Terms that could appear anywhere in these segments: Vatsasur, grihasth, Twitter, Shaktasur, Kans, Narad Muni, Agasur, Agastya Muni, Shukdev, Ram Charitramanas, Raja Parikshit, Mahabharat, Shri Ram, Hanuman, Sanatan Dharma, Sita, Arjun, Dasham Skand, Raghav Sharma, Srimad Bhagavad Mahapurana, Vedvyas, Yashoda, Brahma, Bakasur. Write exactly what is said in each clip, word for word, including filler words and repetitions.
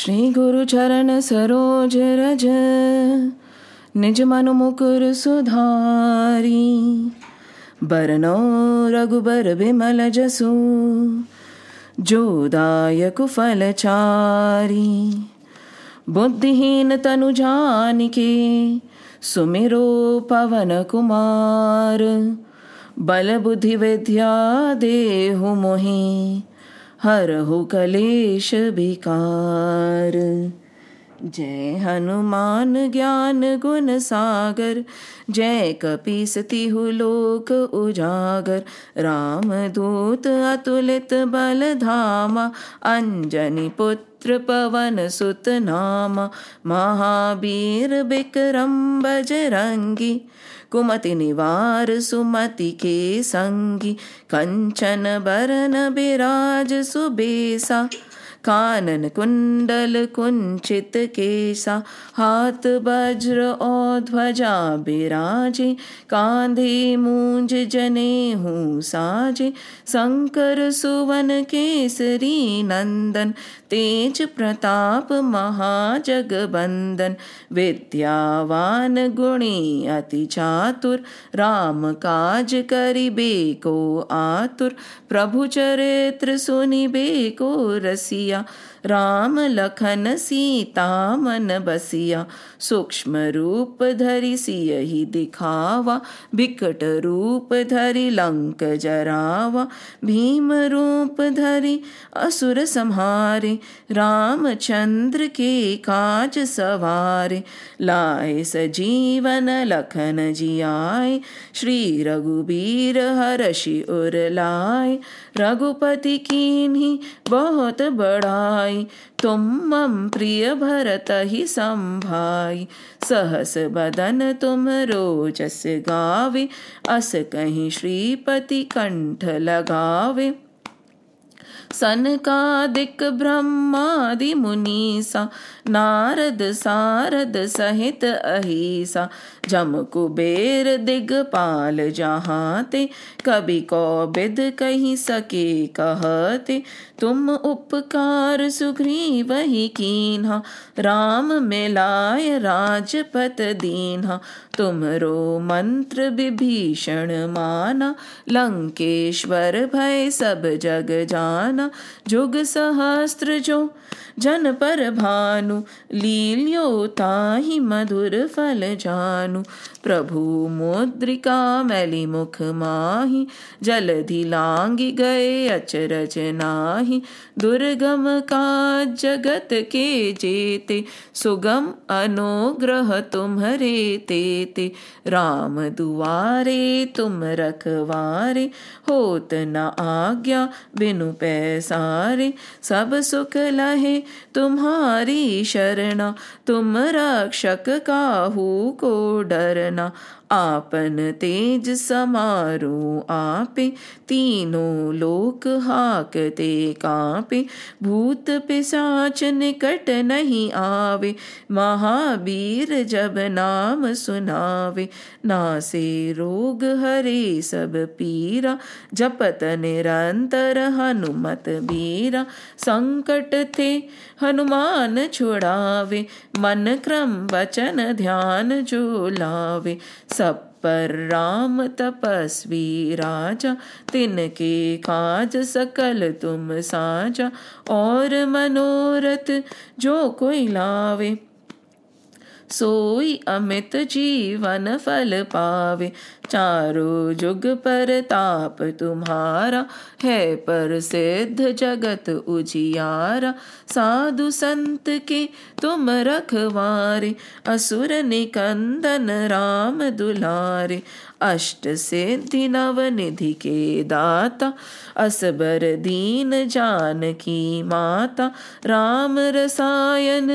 Shri Guru Charan Saroj Raj Nij Manu Mukur Sudhari Barano Raghubar Bimal Jasu Jodayaku Falachari Buddhihin Tanu Janike Sumiro Pavan Kumar Bala Buddhi Vidya Dehu Mohi Harahu Kalesh Bikar Jai Hanuman Gyan Gun Sagar Jai Kapis Tihu Lok Ujagar Ram Dut Atulit Baladhama Anjani Putra Pavan Sut Nama Mahabir Bikram Bajrangi Kumati Nivar Sumati Ke Sangi Kanchan Baran Biraj Subesa Kanan Kundal Kunchit Kesa Hath Bajra Odhvaja Biraji Kandhe Moonj Janehu Saji Sankar Suvan Kesari Nandan Tej Pratap Mahajagabandan Vidyavan Guni Ati Chatur Ram Kaj Karibeko Atur Prabhu Charitra Sunibeko Rasi Ram Lakhan Sita Man Basiya Sukshma Roop Dhari Siya Hi Dikhawa Bikat Roop Dhari Lank Jarawa Bhim Roop Dhari Asura Samhare Ram Chandra Ke Kaaj Savare Lae Sajeevan Lakhan Jiyaye Shri Raghubir Harashi Urlaye Raghupati Kinhi Bahut बढ़ाई तुम मम प्रिय भरत ही संभाई सहस बदन तुम Rojas गावे अस कहीं श्रीपति कंठ लगावे सनकादिक ब्रह्मादि मुनीसा नारद सारद सहित अहिसा जम कुबेर दिगपाल जहाँते कभी कौबिद कहीं सके कहते तुम उपकार सुग्रीव ही कीन्हा राम मिलाय राजपद दीन्हा तुमरो मंत्र विभीषण माना लंकेश्वर भय सब जग जाना जुग सहस्त्र जो जन पर भानु लील्यो ताहि मधुर फल जानु प्रभु मुद्रिका मैली मुख माहि जलधि लांगी गए अचरज नाहि दुर्गम काज जगत के जेते सुगम अनुग्रह तुम्हरे तेते राम दुआरे तुम रखवारे होत न आज्ञा बिनु पैसारे सब सुख लहे तुम्हारी शरणा तुम रक्षक काहू को डरना आपन तेज समारो आपे तीनों लोक हाकते कांपे भूत पिशाच निकट नहीं आवे महावीर जब नाम सुनावे नासे रोग हरे सब पीरा जपत निरंतर हनुमत बीरा संकट ते हनुमान छुड़ावे मन क्रम वचन ध्यान जो लावे सब पर राम तपस्वी राजा तिनके काज सकल तुम साजा और मनोरथ जो कोई लावे सोई अमित जीवन फल पावे चारों जुग पर ताप तुम्हारा है पर सिद्ध जगत उजियारा साधु संत के तुम रखवारे असुर निकंदन राम दुलारे अष्ट सिद्धि नव निधि के दाता असबर दीन जानकी माता राम रसायन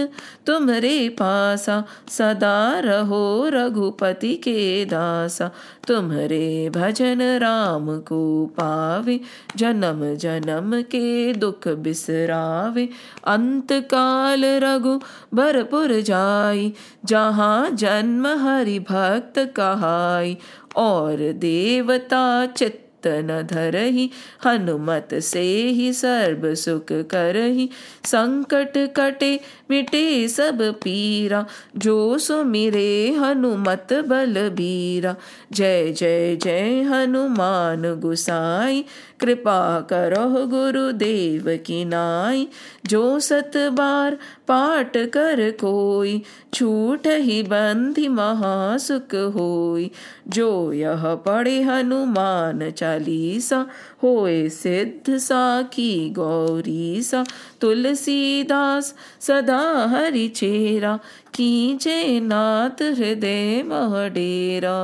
तुम्हरे पासा सदा रहो रघुपति के दासा तुम्हरे भजन राम को पावे जन्म जन्म के दुख बिसरावे अंत काल रघु बरपुर जाई जहाँ जन्म हरि भक्त कहाई और देवता चित्त चित्तन धरहि हनुमत से ही सर्व सुख करहि। संकट कटे मिटे सब पीरा जो सुमिरे हनुमत बलबीरा। जय जय जय हनुमान गुसाई कृपा करो गुरुदेव की नाई। जो सत बार पाठ कर कोई छूट ही बंधि महासुख होई। जो यह पढ़े हनुमान चालीसा होए सिद्ध साखी गौरीसा। तुलसीदास सदा हरि चेरा कीजे नाथ हृदय मह डेरा।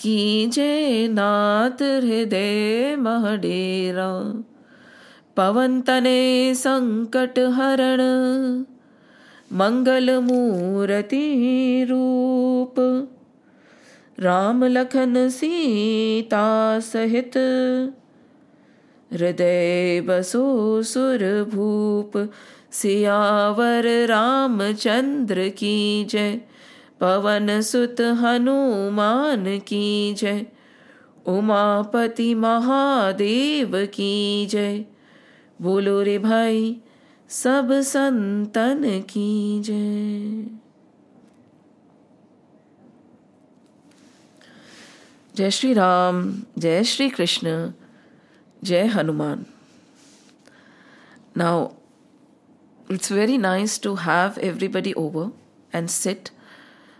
कीजे नाथ हृदय मह डेरा। पवन तनय संकट हरण मंगल मूर्ति रूप। राम लखन सीता सहित हृदय बसो सुर भूप। सियावर रामचंद्र की जय पवन सुत हनुमान की जय। उमापति महादेव की जय। बोलो रे भाई सब संतन की जय। जय श्री राम, जय श्री कृष्ण, जय Hanuman. Now, it's very nice to have everybody over and sit,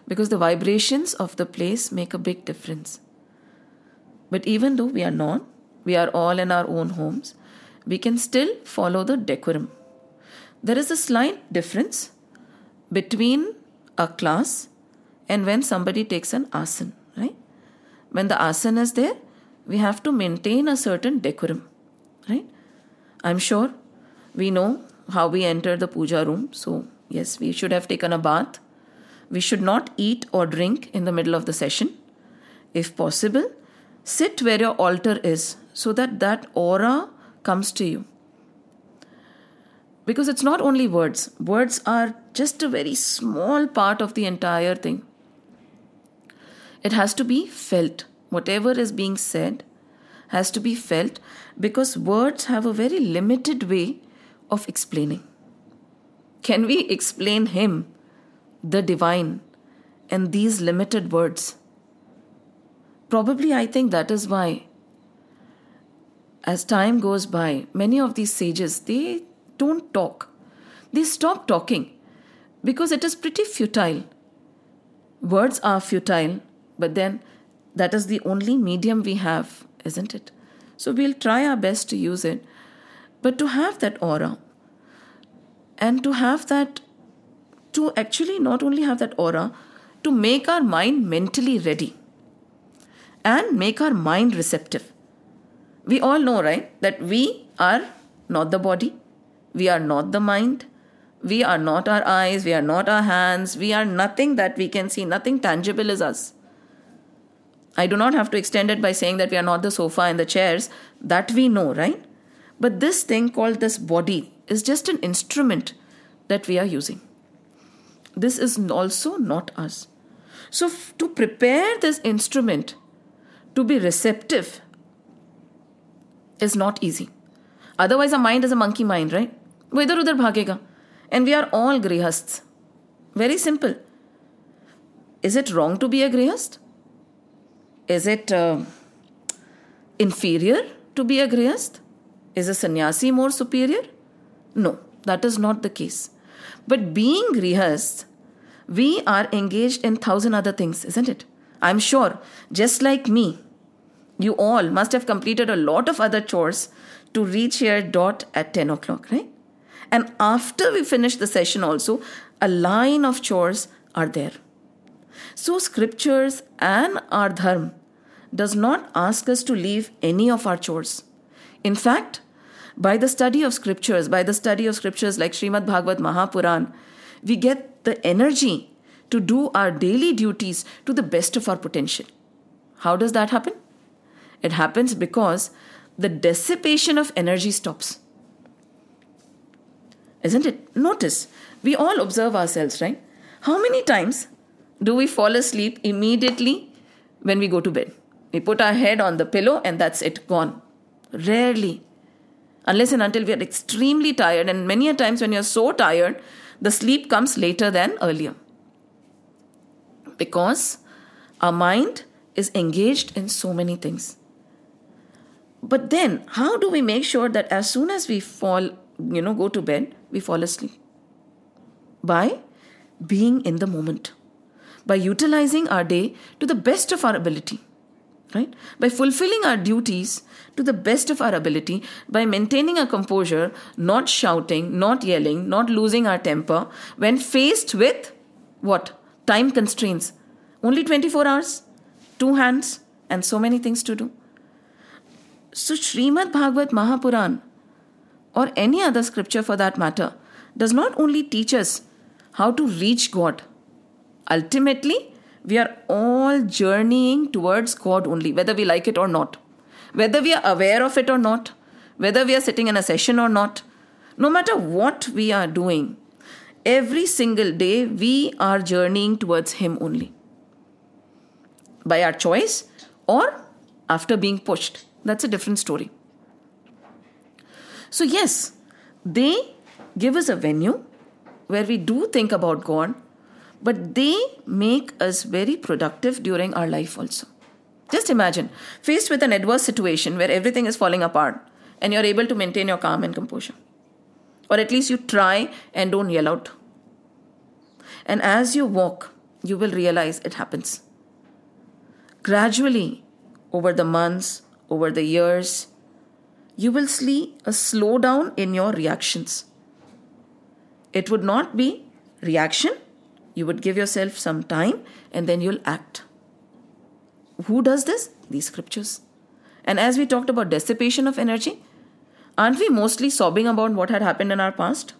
because the vibrations of the place make a big difference. But even though we are not, we are all in our own homes, we can still follow the decorum. There is a slight difference between a class and when somebody takes an asana, right? When the asana is there, we have to maintain a certain decorum, right? I'm sure we know how we enter the puja room. So yes, we should have taken a bath. We should not eat or drink in the middle of the session. If possible, sit where your altar is so that that aura comes to you. Because it's not only words. Words are just a very small part of the entire thing. It has to be felt. Whatever is being said has to be felt, because words have a very limited way of explaining. Can we explain Him, the divine, in these limited words? Probably I think that is why, as time goes by, many of these sages, they don't talk. They stop talking because it is pretty futile. Words are futile, but then that is the only medium we have, isn't it? So we'll try our best to use it. But to have that aura, and to have that, to actually not only have that aura, to make our mind mentally ready and make our mind receptive. We all know, right, that we are not the body, we are not the mind, we are not our eyes, we are not our hands, we are nothing that we can see, nothing tangible is us. I do not have to extend it by saying that we are not the sofa and the chairs. That we know, right? But this thing called this body is just an instrument that we are using. This is also not us. So f- to prepare this instrument to be receptive is not easy. Otherwise our mind is a monkey mind, right? Wo idhar udhar bhagega. And we are all grihasths. Very simple. Is it wrong to be a grihasth? Is it uh, inferior to be a grihasth? Is a sannyasi more superior? No, that is not the case. But being grihasth, we are engaged in thousand other things, isn't it? I'm sure, just like me, you all must have completed a lot of other chores to reach here dot at ten o'clock, right? And after we finish the session also, a line of chores are there. So scriptures and our dharma does not ask us to leave any of our chores. In fact, by the study of scriptures, by the study of scriptures like Srimad Bhagavad Mahapurana, we get the energy to do our daily duties to the best of our potential. How does that happen? It happens because the dissipation of energy stops. Isn't it? Notice, we all observe ourselves, right? How many times do we fall asleep immediately when we go to bed? We put our head on the pillow and that's it, gone. Rarely. Unless and until we are extremely tired, and many a times when you're so tired, the sleep comes later than earlier. Because our mind is engaged in so many things. But then, how do we make sure that as soon as we fall, you know, go to bed, we fall asleep? By being in the moment. By utilizing our day to the best of our ability. Right? By fulfilling our duties to the best of our ability, by maintaining our composure, not shouting, not yelling, not losing our temper when faced with what? Time constraints. Only twenty-four hours, two hands, and so many things to do. So Srimad Bhagavad Mahapurana, or any other scripture for that matter, does not only teach us how to reach God. Ultimately, we are all journeying towards God only, whether we like it or not, whether we are aware of it or not, whether we are sitting in a session or not. No matter what we are doing, every single day we are journeying towards Him only. By our choice or after being pushed. That's a different story. So yes, they give us a venue where we do think about God, but they make us very productive during our life also. Just imagine, faced with an adverse situation where everything is falling apart and you're able to maintain your calm and composure. Or at least you try and don't yell out. And as you walk, you will realize it happens. Gradually, over the months, over the years, you will see a slowdown in your reactions. It would not be reaction. You would give yourself some time and then you'll act. Who does this? These scriptures. And as we talked about dissipation of energy, aren't we mostly sobbing about what had happened in our past?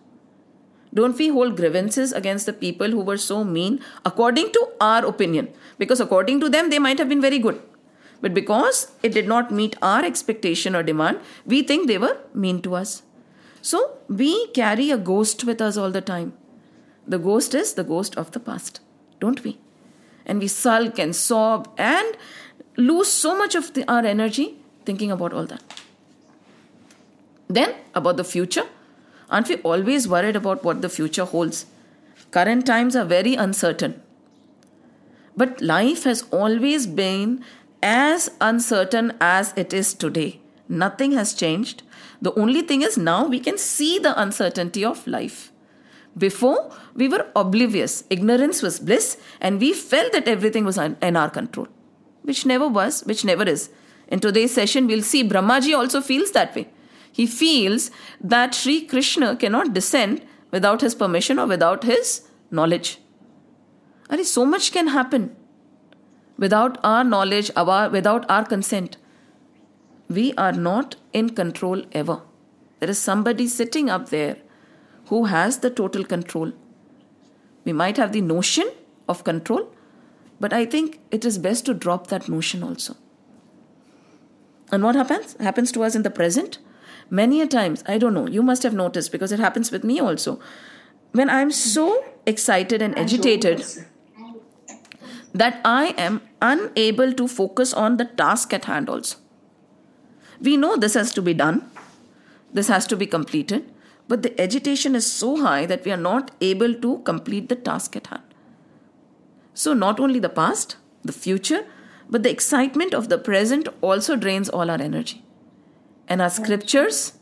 Don't we hold grievances against the people who were so mean according to our opinion? Because according to them, they might have been very good. But because it did not meet our expectation or demand, we think they were mean to us. So we carry a ghost with us all the time. The ghost is the ghost of the past, don't we? And we sulk and sob and lose so much of the, our energy thinking about all that. Then, about the future, aren't we always worried about what the future holds? Current times are very uncertain. But life has always been as uncertain as it is today. Nothing has changed. The only thing is now we can see the uncertainty of life. Before, we were oblivious, ignorance was bliss, and we felt that everything was in our control, which never was, which never is. In today's session, we'll see Brahmaji also feels that way. He feels that Shri Krishna cannot descend without his permission or without his knowledge. And so much can happen without our knowledge, our, without our consent. We are not in control ever. There is somebody sitting up there who has the total control. We might have the notion of control, but I think it is best to drop that notion also. And what happens? Happens to us in the present. Many a times, I don't know, you must have noticed because it happens with me also. When I'm so excited and agitated that I am unable to focus on the task at hand also. We know this has to be done. This has to be completed. But the agitation is so high that we are not able to complete the task at hand. So not only the past, the future, but the excitement of the present also drains all our energy. And our scriptures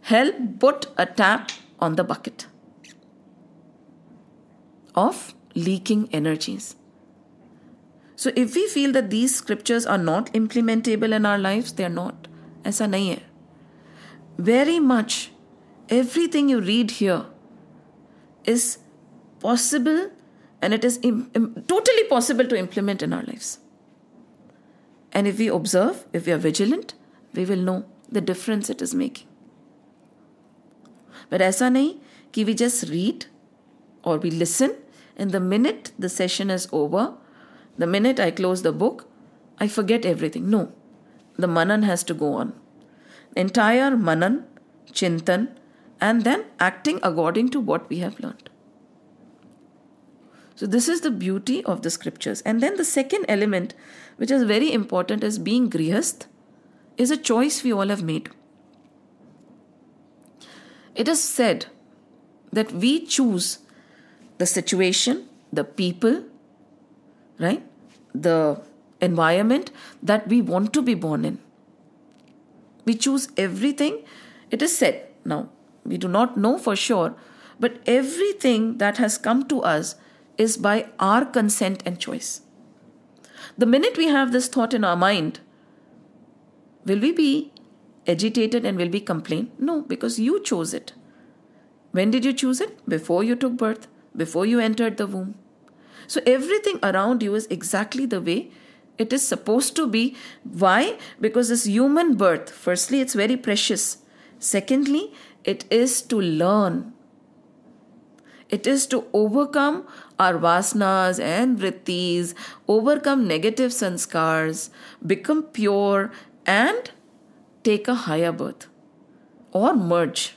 help put a tap on the bucket of leaking energies. So if we feel that these scriptures are not implementable in our lives, they are not. Aisa nahi hai. Very much everything you read here is possible and it is im- im- totally possible to implement in our lives. And if we observe, if we are vigilant, we will know the difference it is making. But aisa nahi ki we just read or we listen and the minute the session is over, the minute I close the book, I forget everything. No, the manan has to go on. Entire manan, chintan, and then acting according to what we have learned. So this is the beauty of the scriptures. And then the second element, which is very important, is being grihasth, is a choice we all have made. It is said that we choose the situation, the people, right, the environment that we want to be born in. We choose everything. It is said, now, we do not know for sure, but everything that has come to us is by our consent and choice. The minute we have this thought in our mind, will we be agitated and will we complain? No, because you chose it. When did you choose it? Before you took birth, before you entered the womb. So everything around you is exactly the way it is supposed to be. Why? Because this human birth, firstly, it's very precious. Secondly, it is to learn. It is to overcome our vasanas and vrittis, overcome negative sanskars, become pure and take a higher birth or merge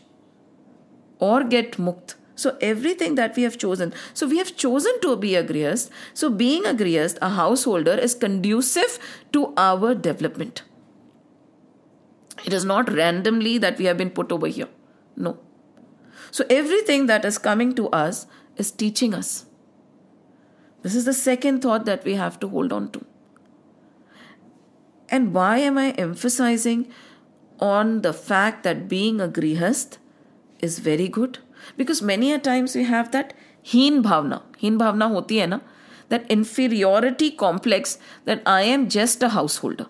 or get mukt. So everything that we have chosen. So we have chosen to be a grihast. So being a grihast, a householder, is conducive to our development. It is not randomly that we have been put over here. No. So everything that is coming to us is teaching us. This is the second thought that we have to hold on to. And why am I emphasizing on the fact that being a grihast is very good? Because many a times we have that heen bhavna. Heen bhavna hoti hai na? That inferiority complex that I am just a householder.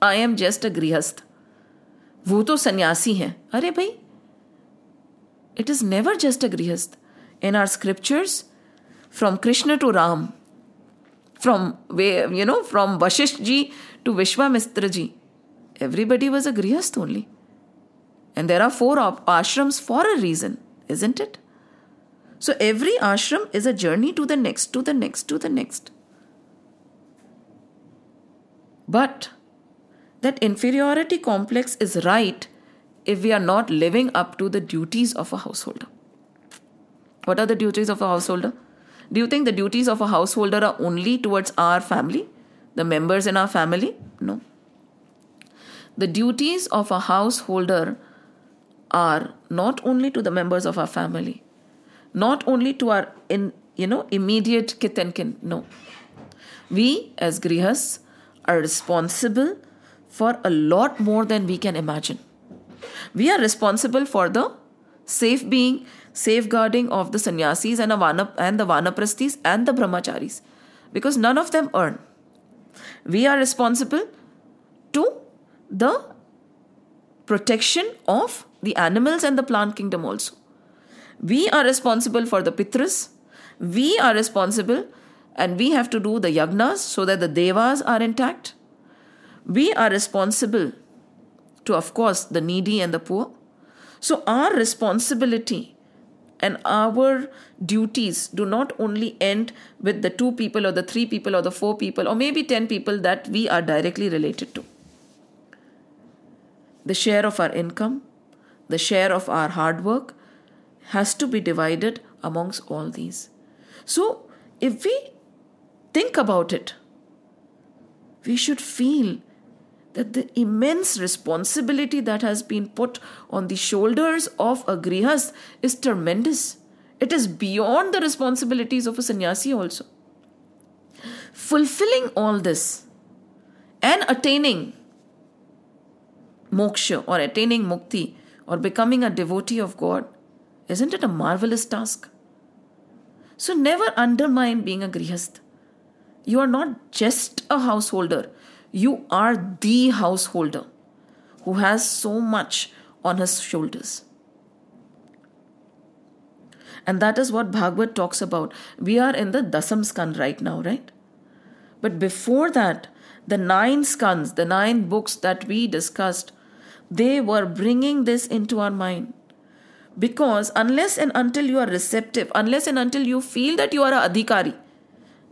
I am just a grihast. Wo to sannyasi hai. Arey bhai. It is never just a grihast. In our scriptures, from Krishna to Ram, from, you know, from Vashishth ji to Vishwamitra ji, everybody was a grihast only. And there are four ashrams for a reason, isn't it? So every ashram is a journey to the next, to the next, to the next. But that inferiority complex is right if we are not living up to the duties of a householder. What are the duties of a householder? Do you think the duties of a householder are only towards our family, the members in our family? No. The duties of a householder are not only to the members of our family, not only to our in, you know, immediate kith and kin. No. We as grihas are responsible for a lot more than we can imagine. We are responsible for the safe being, safeguarding of the sannyasis and, vana, and the vanaprasthis and the brahmacharis, because none of them earn. We are responsible to the protection of the animals and the plant kingdom also. We are responsible for the pitras. We are responsible and we have to do the yagnas so that the devas are intact. We are responsible to, of course, the needy and the poor. So our responsibility and our duties do not only end with the two people or the three people or the four people or maybe ten people that we are directly related to. The share of our income, the share of our hard work has to be divided amongst all these. So if we think about it, we should feel that the immense responsibility that has been put on the shoulders of a grihast is tremendous. It is beyond the responsibilities of a sannyasi also. Fulfilling all this and attaining moksha or attaining mukti or becoming a devotee of God, isn't it a marvelous task? So never undermine being a grihast. You are not just a householder. You are the householder who has so much on his shoulders. And that is what Bhagavad talks about. We are in the Dasam Skand right now, right? But before that, the nine skans, the nine books that we discussed, they were bringing this into our mind. Because unless and until you are receptive, unless and until you feel that you are an adhikari.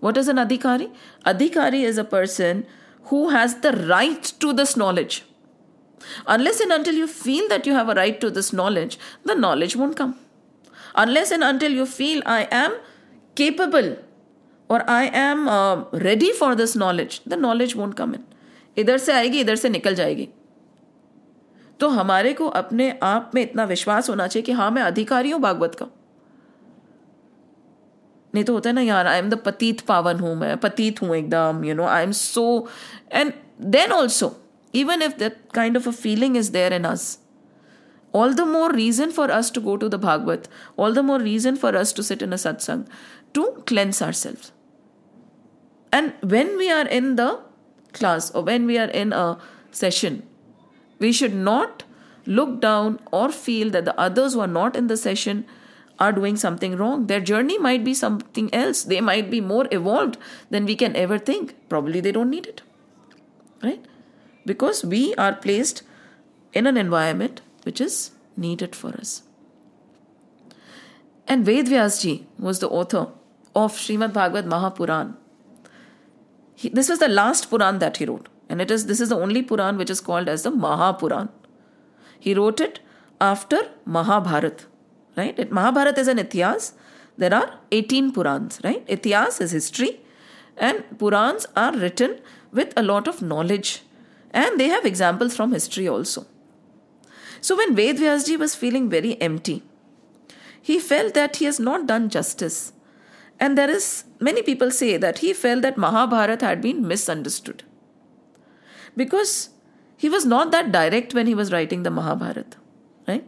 What is an adhikari? Adhikari is a person who has the right to this knowledge. Unless and until you feel that you have a right to this knowledge, the knowledge won't come. Unless and until you feel I am capable और I am ready for this knowledge, the knowledge won't come in. इधर से आएगी, इधर से निकल जाएगी. तो हमारे को अपने आप में इतना विश्वास होना चाहिए कि हाँ मैं अधिकारी हूं भागवत का. नहीं तो होता है ना यार, आई एम द पतित पावन हूं, मैं पतित हूं एकदम, you know, I am so. And then also even if that kind of a feeling is there in us, all the more reason for us to go to the Bhagavad, all the more reason for us to sit in a satsang, to cleanse ourselves. And when we are in the class or when we are in a session, we should not look down or feel that the others who are not in the session are doing something wrong. Their journey might be something else. They might be more evolved than we can ever think. Probably they don't need it. Right? Because we are placed in an environment which is needed for us. And Vedvyas ji was the author of Srimad Bhagavad Mahapurana. He, this was the last Puran that he wrote. And it is this is the only Puran which is called as the Mahapurana. He wrote it after Mahabharat. Right? It, Mahabharat is an Itihas. There are eighteen Purans. Right? Itihas is history. And Purans are written with a lot of knowledge. And they have examples from history also. So when Vedvyas ji was feeling very empty, he felt that he has not done justice. And there is, many people say that he felt that Mahabharata had been misunderstood. Because he was not that direct when he was writing the Mahabharata. Right?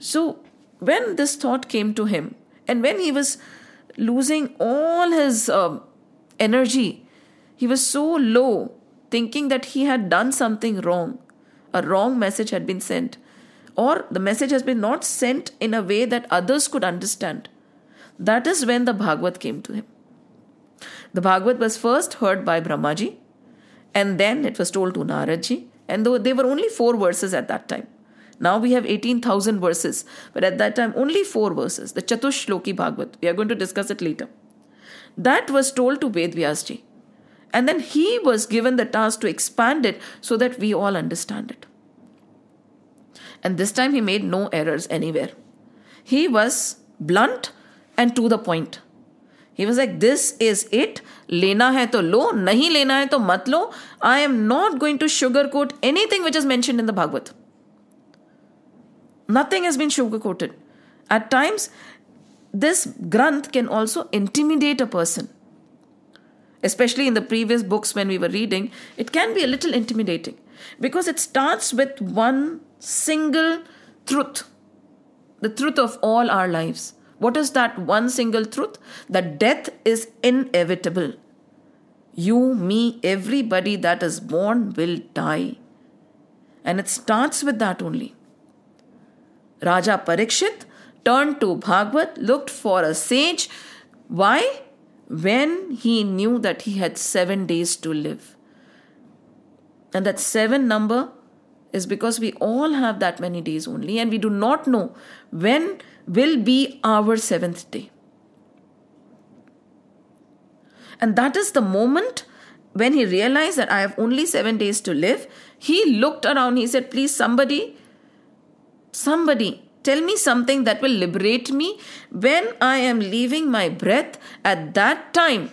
So when this thought came to him, and when he was losing all his uh, energy, he was so low, thinking that he had done something wrong, a wrong message had been sent, or the message has been not sent in a way that others could understand. That is when the Bhagavad came to him. The Bhagavad was first heard by Brahma ji, and then it was told to Narad ji, and though there were only four verses at that time. Now we have eighteen thousand verses, but at that time only four verses, the Chatushloki Bhagavad. We are going to discuss it later. That was told to Vedvyas ji. And then he was given the task to expand it so that we all understand it. And this time he made no errors anywhere. He was blunt and to the point. He was like, this is it. Lena hai to lo, nahi lena hai to mat lo. I am not going to sugarcoat anything which is mentioned in the Bhagavad. Nothing has been sugarcoated. At times, this granth can also intimidate a person. Especially in the previous books when we were reading, it can be a little intimidating because it starts with one single truth, the truth of all our lives. What is that one single truth? That death is inevitable. You, me, everybody that is born will die. And it starts with that only. Raja Parikshit turned to Bhagavad, looked for a sage. Why? When he knew that he had seven days to live. And that seven number is because we all have that many days only, and we do not know when will be our seventh day. And that is the moment when he realized that I have only seven days to live. He looked around, he said, please somebody, somebody, tell me something that will liberate me when I am leaving my breath. At that time,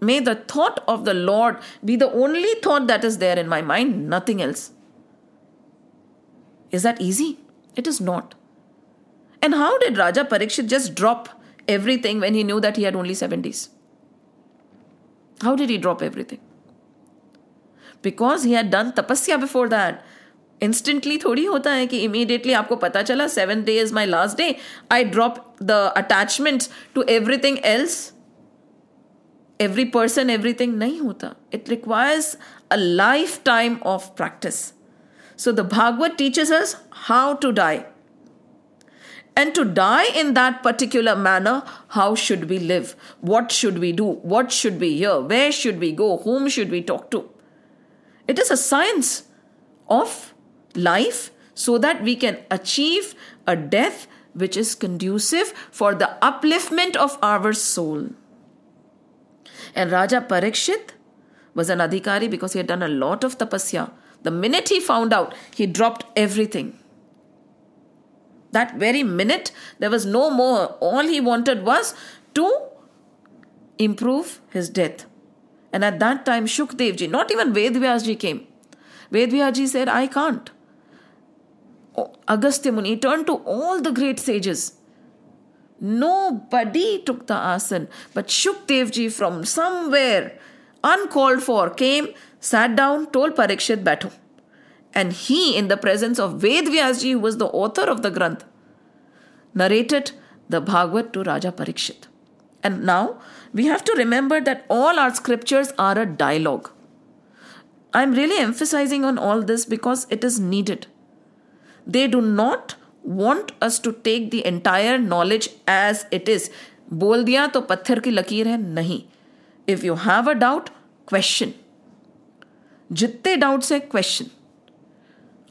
may the thought of the Lord be the only thought that is there in my mind, nothing else. Is that easy? It is not. And how did Raja Parikshit just drop everything when he knew that he had only seven days? How did he drop everything? Because he had done tapasya before that. Instantly थोड़ी होता है कि immediately आपको पता चला seven day is my last day. I drop the attachments to everything else. Every person, everything नहीं होता. It requires a lifetime of practice. So the Bhagavad teaches us how to die. And to die in that particular manner, how should we live? What should we do? What should we hear? Where should we go? Whom should we talk to? It is a science of life so that we can achieve a death which is conducive for the upliftment of our soul. And Raja Parikshit was an adhikari because he had done a lot of tapasya. The minute he found out, he dropped everything. That very minute, there was no more. All he wanted was to improve his death. And at that time, Shukdev ji, not even Vedvyas ji came. Vedvyas ji said, I can't. Oh, Agastya Muni turned to all the great sages. Nobody took the asan, but Shukdev ji from somewhere uncalled for came, sat down, told Parikshit Batho. And he, in the presence of Vedvyas ji, who was the author of the Granth, narrated the Bhagavat to Raja Parikshit. And now we have to remember that all our scriptures are a dialogue. I'm really emphasizing on all this because it is needed. They do not want us to take the entire knowledge as it is. Bol diya to patthar ki lakeer hai, nahi. If you have a doubt, question. Jitte doubts hai, question.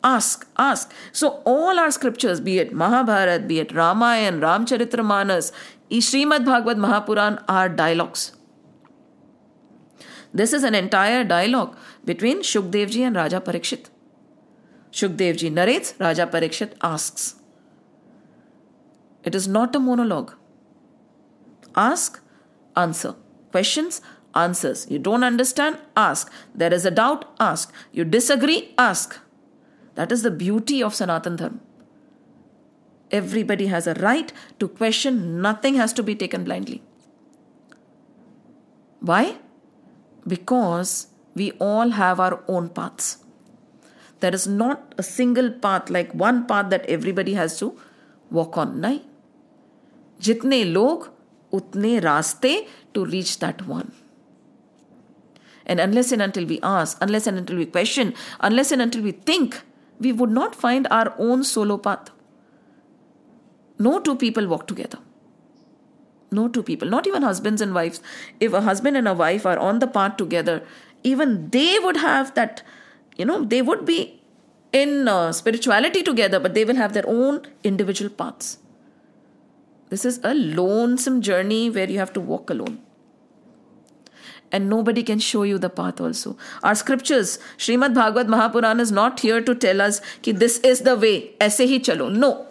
Ask, ask. So all our scriptures, be it Mahabharat, be it Ramayana, Ram Charitramanas, Shrimad Bhagavad Mahapurana, are dialogues. This is an entire dialogue between Shukdev ji and Raja Parikshit. Shukdev ji narrates, Raja Parikshit asks. It is not a monologue. Ask, answer. Questions, answers. You don't understand, ask. There is a doubt, ask. You disagree, ask. That is the beauty of Sanatan Dharma. Everybody has a right to question. Nothing has to be taken blindly. Why? Because we all have our own paths. There is not a single path, like one path that everybody has to walk on. Nahi. Jitne log, utne raste to reach that one. And unless and until we ask, unless and until we question, unless and until we think, we would not find our own solo path. No two people walk together. No two people, not even husbands and wives. If a husband and a wife are on the path together, even they would have that, you know, they would be in uh, spirituality together, but they will have their own individual paths. This is a lonesome journey where you have to walk alone. And nobody can show you the path also. Our scriptures, Srimad Bhagavad Mahapurana is not here to tell us ki this is the way, aise hi chalo. No.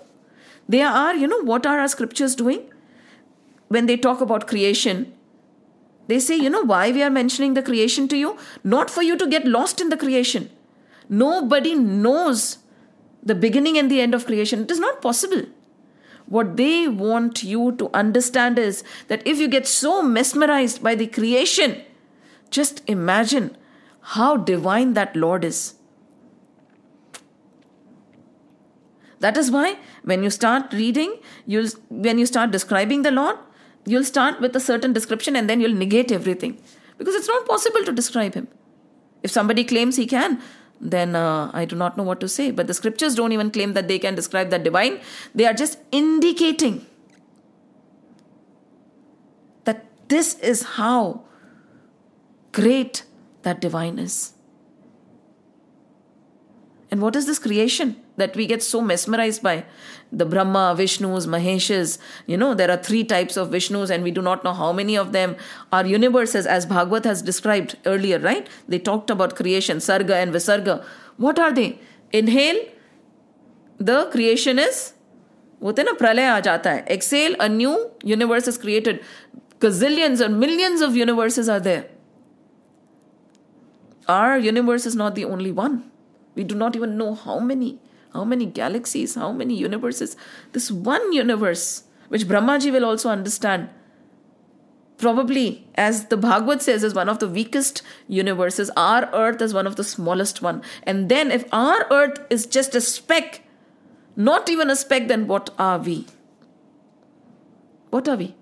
They are, you know, what are our scriptures doing? When they talk about creation, they say, you know, why we are mentioning the creation to you? Not for you to get lost in the creation. Nobody knows the beginning and the end of creation. It is not possible. What they want you to understand is that if you get so mesmerized by the creation, just imagine how divine that Lord is. That is why when you start reading, you'll when you start describing the Lord, you'll start with a certain description and then you'll negate everything. Because it's not possible to describe him. If somebody claims he can, then uh, I do not know what to say. But the scriptures don't even claim that they can describe that divine. They are just indicating that this is how great that divine is. And what is this creation that we get so mesmerized by? The Brahma, Vishnus, Maheshes. You know, there are three types of Vishnus and we do not know how many of them. Our universes, as Bhagavat has described earlier, right? They talked about creation, Sarga and Visarga. What are they? Inhale, the creation is, exhale, a new universe is created. Gazillions or millions of universes are there. Our universe is not the only one. We do not even know how many, how many galaxies, how many universes. This one universe, which Brahmaji will also understand, probably, as the Bhagavad says, is one of the weakest universes. Our earth is one of the smallest one. And then if our earth is just a speck, not even a speck, then what are we? What are we?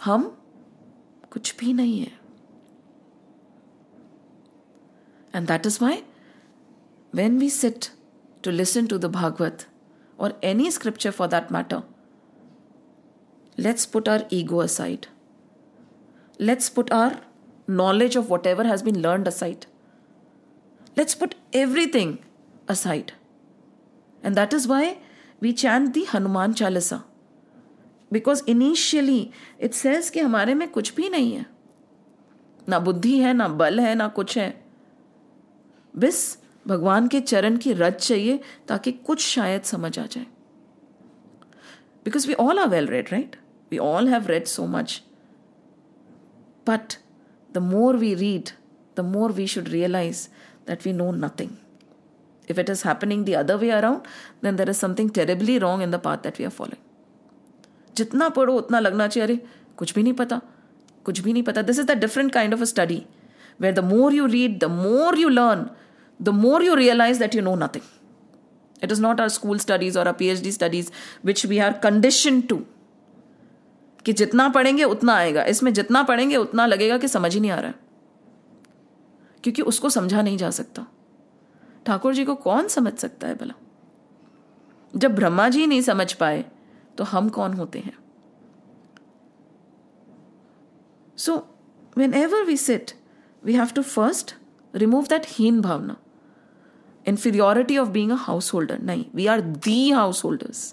Hum kuch bhi nahi hai. And that is why when we sit to listen to the Bhagavat or any scripture for that matter, let's put our ego aside. Let's put our knowledge of whatever has been learned aside. Let's put everything aside. And that is why we chant the Hanuman Chalisa. Because initially it says ki hamare mein kuch bhi nahi hai. Na buddhi hai, na bal hai, na kuch hai. Bis Bhagwan ke charan ki raj chahiye taaki kuch shayad samajh aa jaye. Because we all are well read, right? We all have read so much. But the more we read, the more we should realize that we know nothing. If it is happening the other way around, then there is something terribly wrong in the path that we are following. Jitna padho, utna lagna chahiye. Arey, kuch bhi nahi pata. Kuch bhi nahi pata. This is the different kind of a study, where the more you read, the more you learn, the more you realize that you know nothing. It is not our school studies or our PhD studies which we are conditioned to. कि जितना पढ़ेंगे उतना आएगा. इसमें जितना पढ़ेंगे उतना लगेगा कि समझ ही नहीं आ रहा है, क्योंकि उसको समझा नहीं जा सकता. ठाकुर जी को कौन समझ सकता है भला? जब ब्रह्मा जी नहीं समझ पाए तो हम कौन होते हैं? So whenever we sit, we have to first remove that heen bhavna, inferiority of being a householder. Nahin, we are the householders.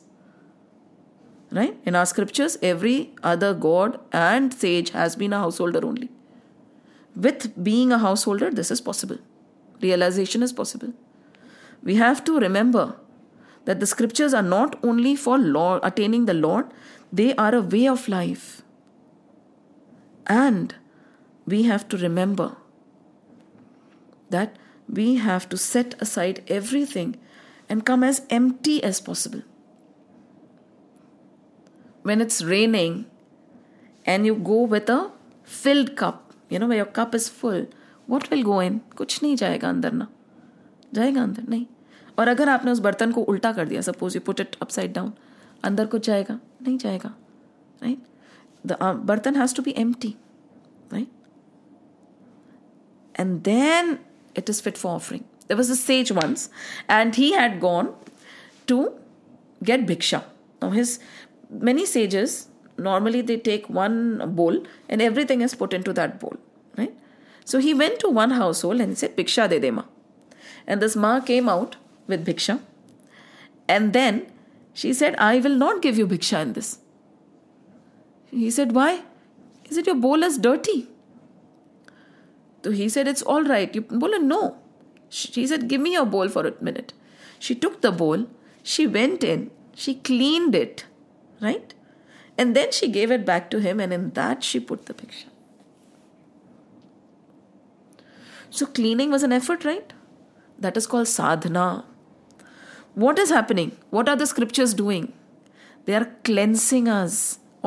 Right? In our scriptures, every other god and sage has been a householder only. With being a householder, this is possible. Realization is possible. We have to remember that the scriptures are not only for Lord, attaining the Lord, they are a way of life. And we have to remember that we have to set aside everything and come as empty as possible. When it's raining and you go with a filled cup, you know, where your cup is full, what will go in? Kuch nahi jayega andar na. Jayega andar nahi. Aur agar aapne us bartan ko ulta kar diya, suppose you put it upside down, andar kuch jayega? Nahi jayega. Right? The uh, bartan has to be empty. Right? And then it is fit for offering. There was a sage once and he had gone to get bhiksha. Now his many sages, normally they take one bowl and everything is put into that bowl, right? So he went to one household and he said, "Bhiksha de de ma." And this ma came out with bhiksha. And then she said, "I will not give you bhiksha in this." He said, "Why?" He said, "Your bowl is dirty." So he said, "It's all right." You bowl? No. She said, "Give me your bowl for a minute." She took the bowl. She went in. She cleaned it. Right? And then she gave it back to him, and in that she put the bhiksha. So cleaning was an effort, right? That is called sadhana. What is happening? What are the scriptures doing? They are cleansing us.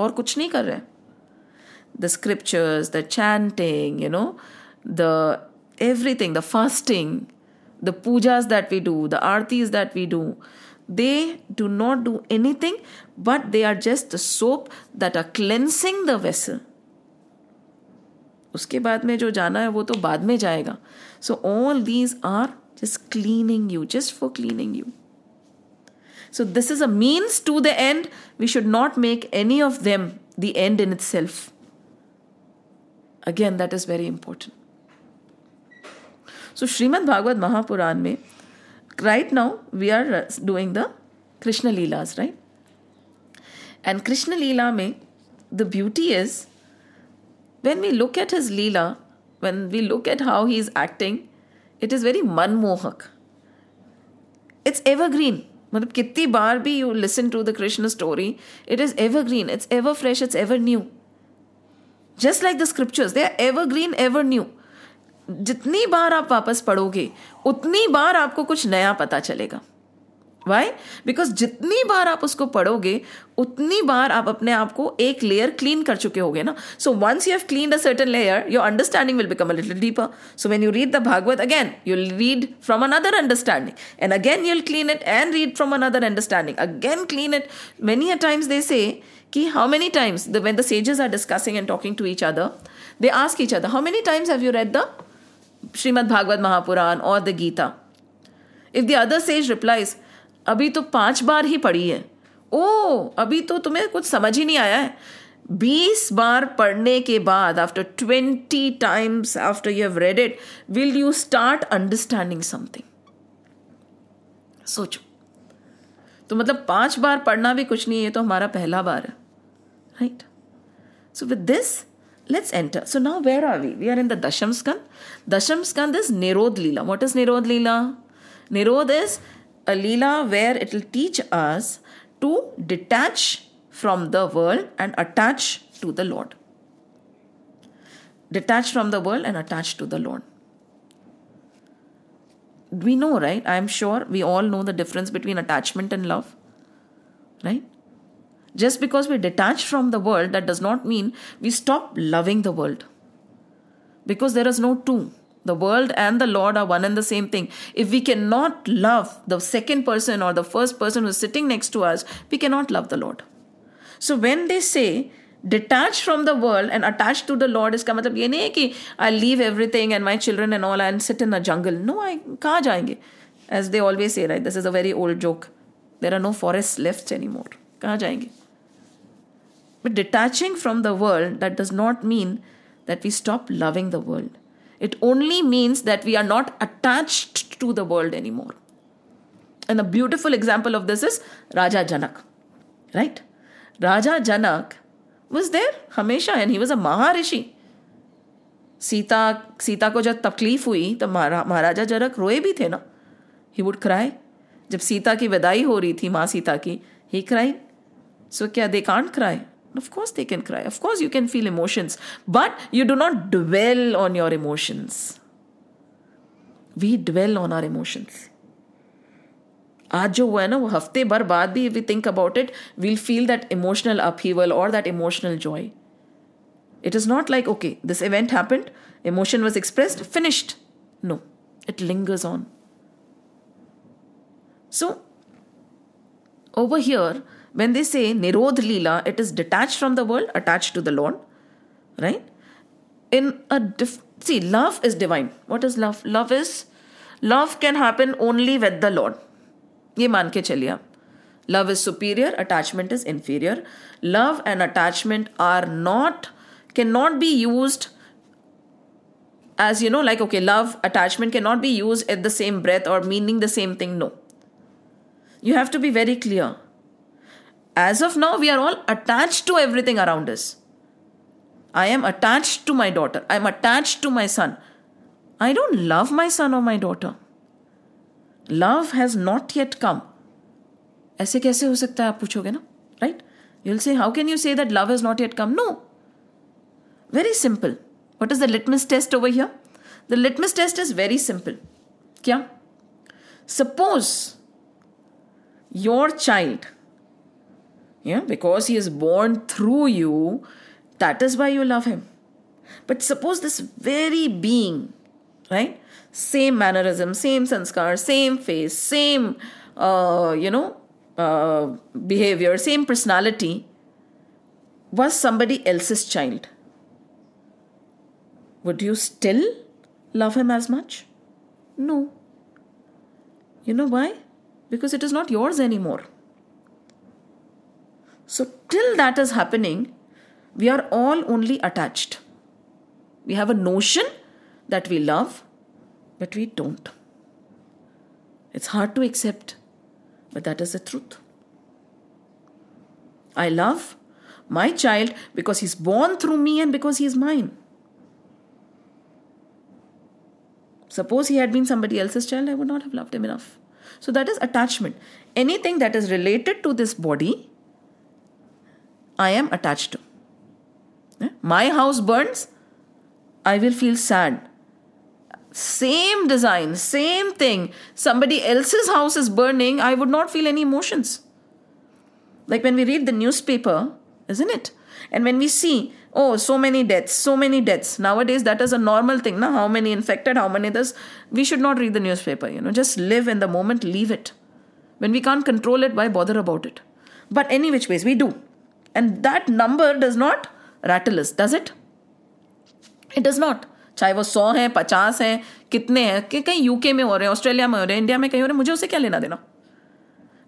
Aur kuch nahi kar rahe. The scriptures, the chanting, you know, the everything, the fasting, the pujas that we do, the aartis that we do, they do not do anything, but they are just the soap that are cleansing the vessel. Uske baad mein jo jana hai, wo to baad mein jayega. So all these are just cleaning you, just for cleaning you. So this is a means to the end. We should not make any of them the end in itself. Again, that is very important. So Srimad Bhagavad Mahapurana mein, right now, we are doing the Krishna Leelas, right? And Krishna Leela mein, the beauty is, when we look at his Leela, when we look at how he is acting, it is very manmohak. It's evergreen. Matlab, kitni baar bhi you listen to the Krishna story, it is evergreen, it's ever fresh, it's ever new. Just like the scriptures, they are evergreen, ever new. जितनी बार आप वापस पढ़ोगे उतनी बार आपको कुछ नया पता चलेगा. Why? Because जितनी बार आप उसको पढ़ोगे उतनी बार आप अपने आप को एक लेयर क्लीन कर चुके होगे ना. So once you have cleaned a certain layer, your understanding will become a little deeper. So when you read the Bhagavad again, you'll read from another understanding, and again you'll clean it and read from another understanding, again clean it. Many a times they say कि how many times the, when the sages are discussing and talking to each other, they ask each other, how many times have you read the Srimad Bhagavad Mahapurana or the Gita? If the other sage replies, "Abhi to पांच बार ही पढ़ी है." Oh, अभी तो तुम्हें कुछ समझ ही नहीं आया है. बीस बार पढ़ने के बाद, after twenty times after you have read it, will you start understanding something? सोचो. तो मतलब पांच बार पढ़ना भी कुछ नहीं है, तो हमारा पहला बार है. Right? So with this, let's enter. So now where are we? We are in the Dasham Skand. Dasham Skand is Narad Leela. What is Narad Leela? Narad is a Leela where it will teach us to detach from the world and attach to the Lord. detached from the world and attached to the Lord. We know, right? I'm sure we all know the difference between attachment and love, right? Just because we're detached from the world, that does not mean we stop loving the world. Because there is no two. The world and the Lord are one and the same thing. If we cannot love the second person or the first person who's sitting next to us, we cannot love the Lord. So when they say detached from the world and attached to the Lord, is ka matlab ye nahi ki I'll leave everything and my children and all and sit in a jungle. No, I kaha jayenge? As they always say, right? This is a very old joke. There are no forests left anymore. Kaha jayenge? But detaching from the world, that does not mean that we stop loving the world. It only means that we are not attached to the world anymore. And a beautiful example of this is Raja Janak, right? Raja Janak was there hamesha and he was a Maharishi. Sita, Sita ko jab takleef hui, to Maharaja Janak roye bhi the na. He would cry. Jab Sita ki vidai ho rahi thi, maa Sita ki, he cried. So kya they can't cry? Of course they can cry. Of course you can feel emotions. But you do not dwell on your emotions. We dwell on our emotions. Aaj jo hua hai na, wo hafte bhar baad bhi if we think about it, we'll feel that emotional upheaval or that emotional joy. It is not like, okay, this event happened, emotion was expressed, finished. No, it lingers on. So, over here, when they say Nirodh Leela, it is detached from the world, attached to the Lord, right? In a diff- See, love is divine. What is love? Love is, love can happen only with the Lord. Ye maan ke chaliye aap. Love is superior, attachment is inferior. Love and attachment are not, cannot be used as, you know, like, okay, love, attachment cannot be used at the same breath or meaning the same thing. No. You have to be very clear. As of now, we are all attached to everything around us. I am attached to my daughter. I am attached to my son. I don't love my son or my daughter. Love has not yet come. Aise kaise ho sakta hai, aap puchoge na? Right? You'll say, how can you say that love has not yet come? No. Very simple. What is the litmus test over here? The litmus test is very simple. Kya? Suppose your child... Yeah, because he is born through you, that is why you love him. But suppose this very being, right? Same mannerism, same sanskar, same face, same, uh, you know, uh, behavior, same personality, was somebody else's child. Would you still love him as much? No. You know why? Because it is not yours anymore. So till that is happening, we are all only attached. We have a notion that we love, but we don't. It's hard to accept, but that is the truth. I love my child because he's born through me and because he is mine. Suppose he had been somebody else's child, I would not have loved him enough. So that is attachment. Anything that is related to this body, I am attached to. Yeah? My house burns, I will feel sad. Same design, same thing. Somebody else's house is burning, I would not feel any emotions. Like when we read the newspaper, isn't it? And when we see, oh, so many deaths, so many deaths. Nowadays, that is a normal thing. Na? How many infected, how many this. We should not read the newspaper. You know, just live in the moment, leave it. When we can't control it, why bother about it? But any which ways, we do. And that number does not rattle us, does it? It does not. चाहे वो सौ है, पचास है, कितने हैं, कि कहीं यूके में हो रहे हैं, ऑस्ट्रेलिया में हो रहे हैं, इंडिया में कहीं हो रहे हैं, मुझे उसे क्या लेना देना?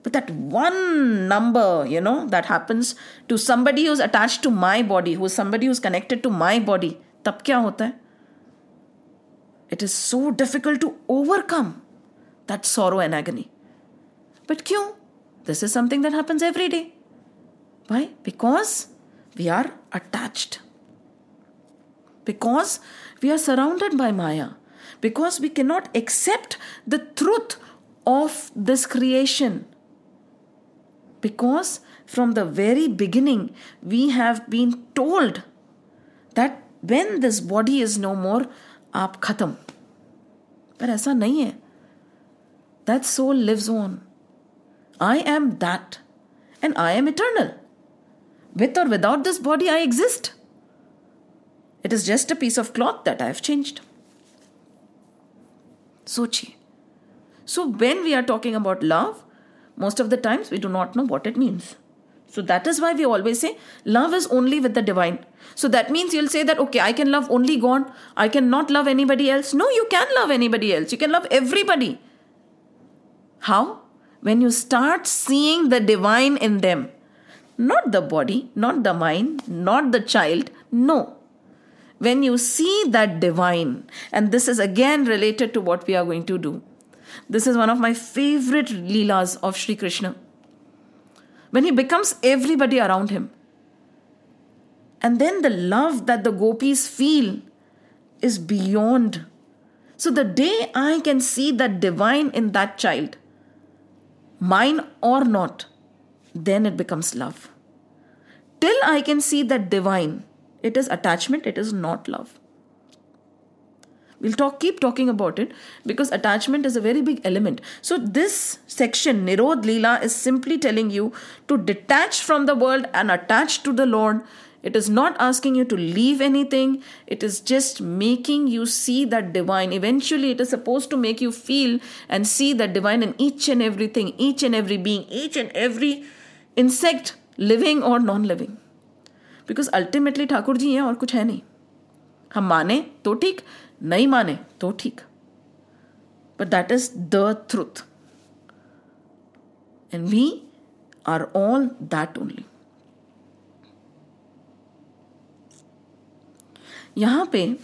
But that one number, you know, that happens to somebody who's attached to my body, who's somebody who's connected to my body, तब क्या होता है? It is so difficult to overcome that sorrow and agony. But क्यों? This is something that happens every day. Why? Because we are attached. Because we are surrounded by Maya. Because we cannot accept the truth of this creation. Because from the very beginning, we have been told that when this body is no more, aap khatam. But aisa nahi hai. That soul lives on. I am that. And I am eternal. With or without this body, I exist. It is just a piece of cloth that I have changed. Sochi. So when we are talking about love, most of the times we do not know what it means. So that is why we always say love is only with the divine. So that means you'll say that, okay, I can love only God. I cannot love anybody else. No, you can love anybody else. You can love everybody. How? When you start seeing the divine in them. Not the body, not the mind, not the child. No. When you see that divine, and this is again related to what we are going to do. This is one of my favorite leelas of Shri Krishna. When he becomes everybody around him. And then the love that the gopis feel is beyond. So the day I can see that divine in that child, mine or not, then it becomes love. Till I can see that divine, it is attachment, it is not love. We'll talk, keep talking about it because attachment is a very big element. So this section, Nirodh Leela, is simply telling you to detach from the world and attach to the Lord. It is not asking you to leave anything. It is just making you see that divine. Eventually, it is supposed to make you feel and see that divine in each and everything, each and every being, each and every insect, living or non-living. Because ultimately Thakur ji hai aur kuch hai nahi. Hum mane to theek, nahi mane to theek. But that is the truth. And we are all that only. Yahan pe,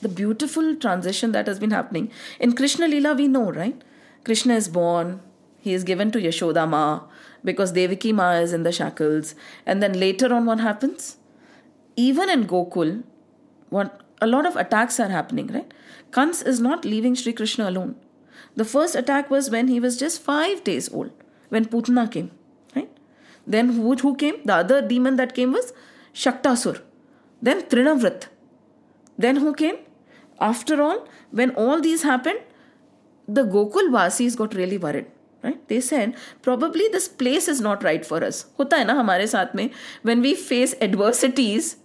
the beautiful transition that has been happening. In Krishna Leela we know, right? Krishna is born. He is given to Yashoda Ma because Devaki Ma is in the shackles. And then later on what happens? Even in Gokul, what, a lot of attacks are happening, right? Kans is not leaving Shri Krishna alone. The first attack was when he was just five days old, when Putana came, right? Then who, who came? The other demon that came was Shaktasur. Then Trinavrat. Then who came? After all, when all these happened, the Gokul Vasis got really worried. Right? They said, probably this place is not right for us. Hota hai na hamare saath mein. When we face adversities,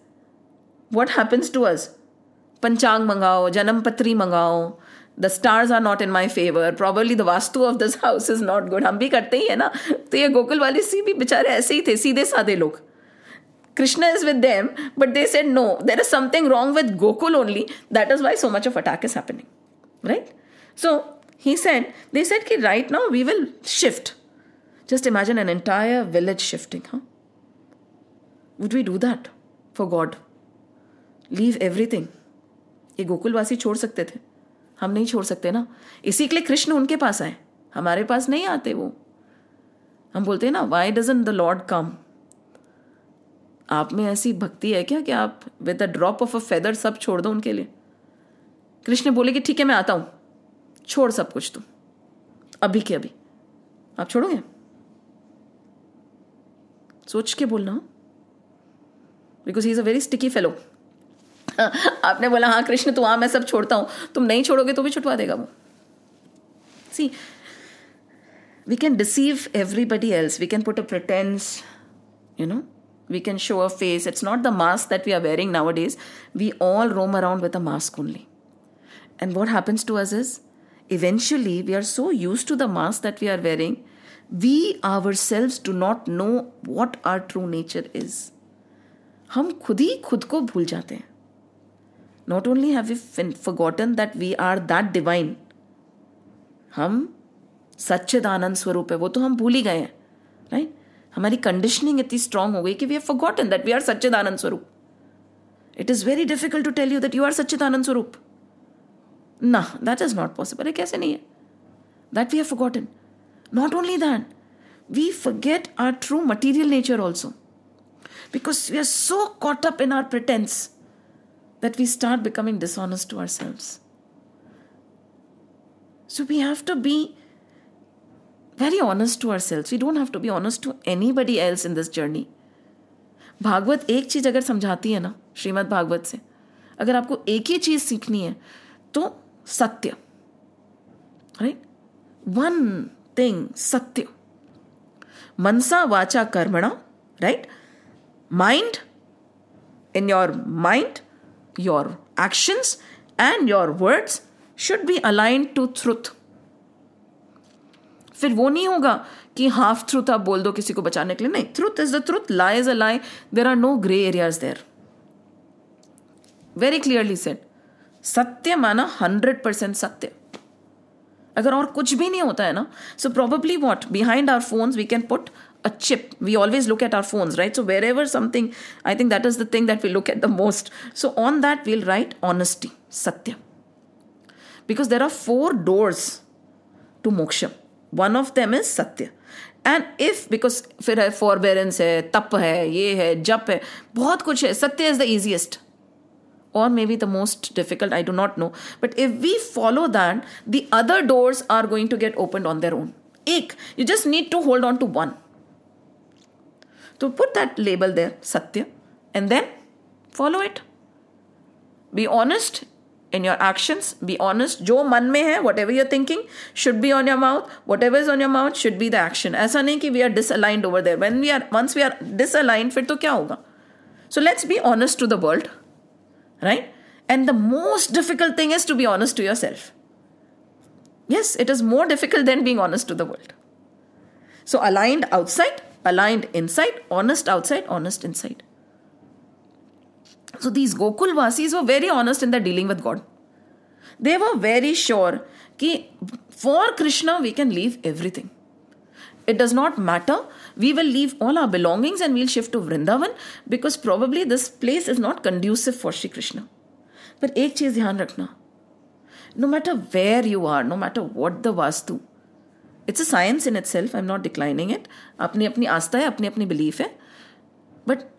what happens to us? Panchang mangao, janam patri mangao. The stars are not in my favor. Probably the vastu of this house is not good. Hum bhi karte hi hai na. To ye Gokul Valisi bhi bichare aise hi the, seedhe saadhe log. Krishna is with them, but they said, no, there is something wrong with Gokul only. That is why so much of attack is happening, right? So he said, they said, ki right now we will shift. Just imagine an entire village shifting. Huh? Would we do that for God? Leave everything. Ye Gokul Vasi chhod sakte the. Hum nahi chhod sakte na. Isi ke liye Krishna unke paas aaye. Hamare paas nahi aate wo. Hum bolte hai na, why doesn't the Lord come? आप में ऐसी भक्ति है क्या कि आप with a drop of a feather सब छोड़ दो उनके लिए. कृष्ण बोले कि ठीक है मैं आता हूँ, छोड़ सब कुछ तुम अभी के अभी. आप छोड़ोगे? सोच के बोलना, because he is a very sticky fellow. आपने बोला हाँ कृष्ण तू आ मैं सब छोड़ता हूँ, तुम नहीं छोड़ोगे तो भी छुटवा देगा वो. See, we can deceive everybody else. We can put a pretense, you know. We can show a face. It's not the mask that we are wearing nowadays. We all roam around with a mask only. And what happens to us is, eventually we are so used to the mask that we are wearing, we ourselves do not know what our true nature is. Hum khud hi khud ko bhul jate hain. Not only have we forgotten that we are that divine, hum Satchid Anand Swaroop hai, wo to hum bhul hi gaye hain, right? Our conditioning is so strong that we have forgotten that we are Satchid Anand Swaroop. It is very difficult to tell you that you are Satchid Anand Swaroop. Nah, that is not possible. That we have forgotten. Not only that, we forget our true material nature also. Because we are so caught up in our pretense that we start becoming dishonest to ourselves. So we have to be very honest to ourselves. We don't have to be honest to anybody else in this journey. Bhagavad ek cheez agar samjhati hai na, Srimad Bhagavad se, अगर आपको एक ही चीज सीखनी है तो सत्य, right, one thing सत्य, मनसा वाचा कर्मणा, right, mind, in your mind, your actions and your words should be aligned to truth. फिर वो नहीं होगा कि half truth आप बोल दो किसी को बचाने के लिए, नहीं, truth is the truth, lie is a lie, there are no grey areas there. Very clearly said, सत्य माना one hundred percent सत्य. अगर और कुछ भी नहीं होता है ना, so probably what, behind our phones we can put a chip. We always look at our phones, right? So wherever something, I think that is the thing that we look at the most. So on that we'll write honesty, satya. Because there are four doors to moksha. One of them is satya. And if, because फिर है forbearance है, तप है, ये है, जप है, बहुत कुछ है. Satya is the easiest. Or maybe the most difficult, I do not know. But if we follow that, the other doors are going to get opened on their own. Ek, you just need to hold on to one. So put that label there, Satya, and then follow it. Be honest in your actions. Be honest. Jo man mein hai, whatever you're thinking should be on your mouth. Whatever is on your mouth should be the action. Aisa nahi ki we are disaligned over there. When we are, once we are disaligned, fir to kya hoga? So let's be honest to the world, right? And the most difficult thing is to be honest to yourself. Yes, it is more difficult than being honest to the world. So aligned outside, aligned inside, honest outside, honest inside. So these Gokul Vasis were very honest in their dealing with God. They were very sure that for Krishna we can leave everything. It does not matter. We will leave all our belongings and we'll shift to Vrindavan because probably this place is not conducive for Shri Krishna. But ek cheez dhyan rakhna. No matter where you are, no matter what the vastu, it's a science in itself. I'm not declining it. Apni apni aastha hai, apni apni belief hai. But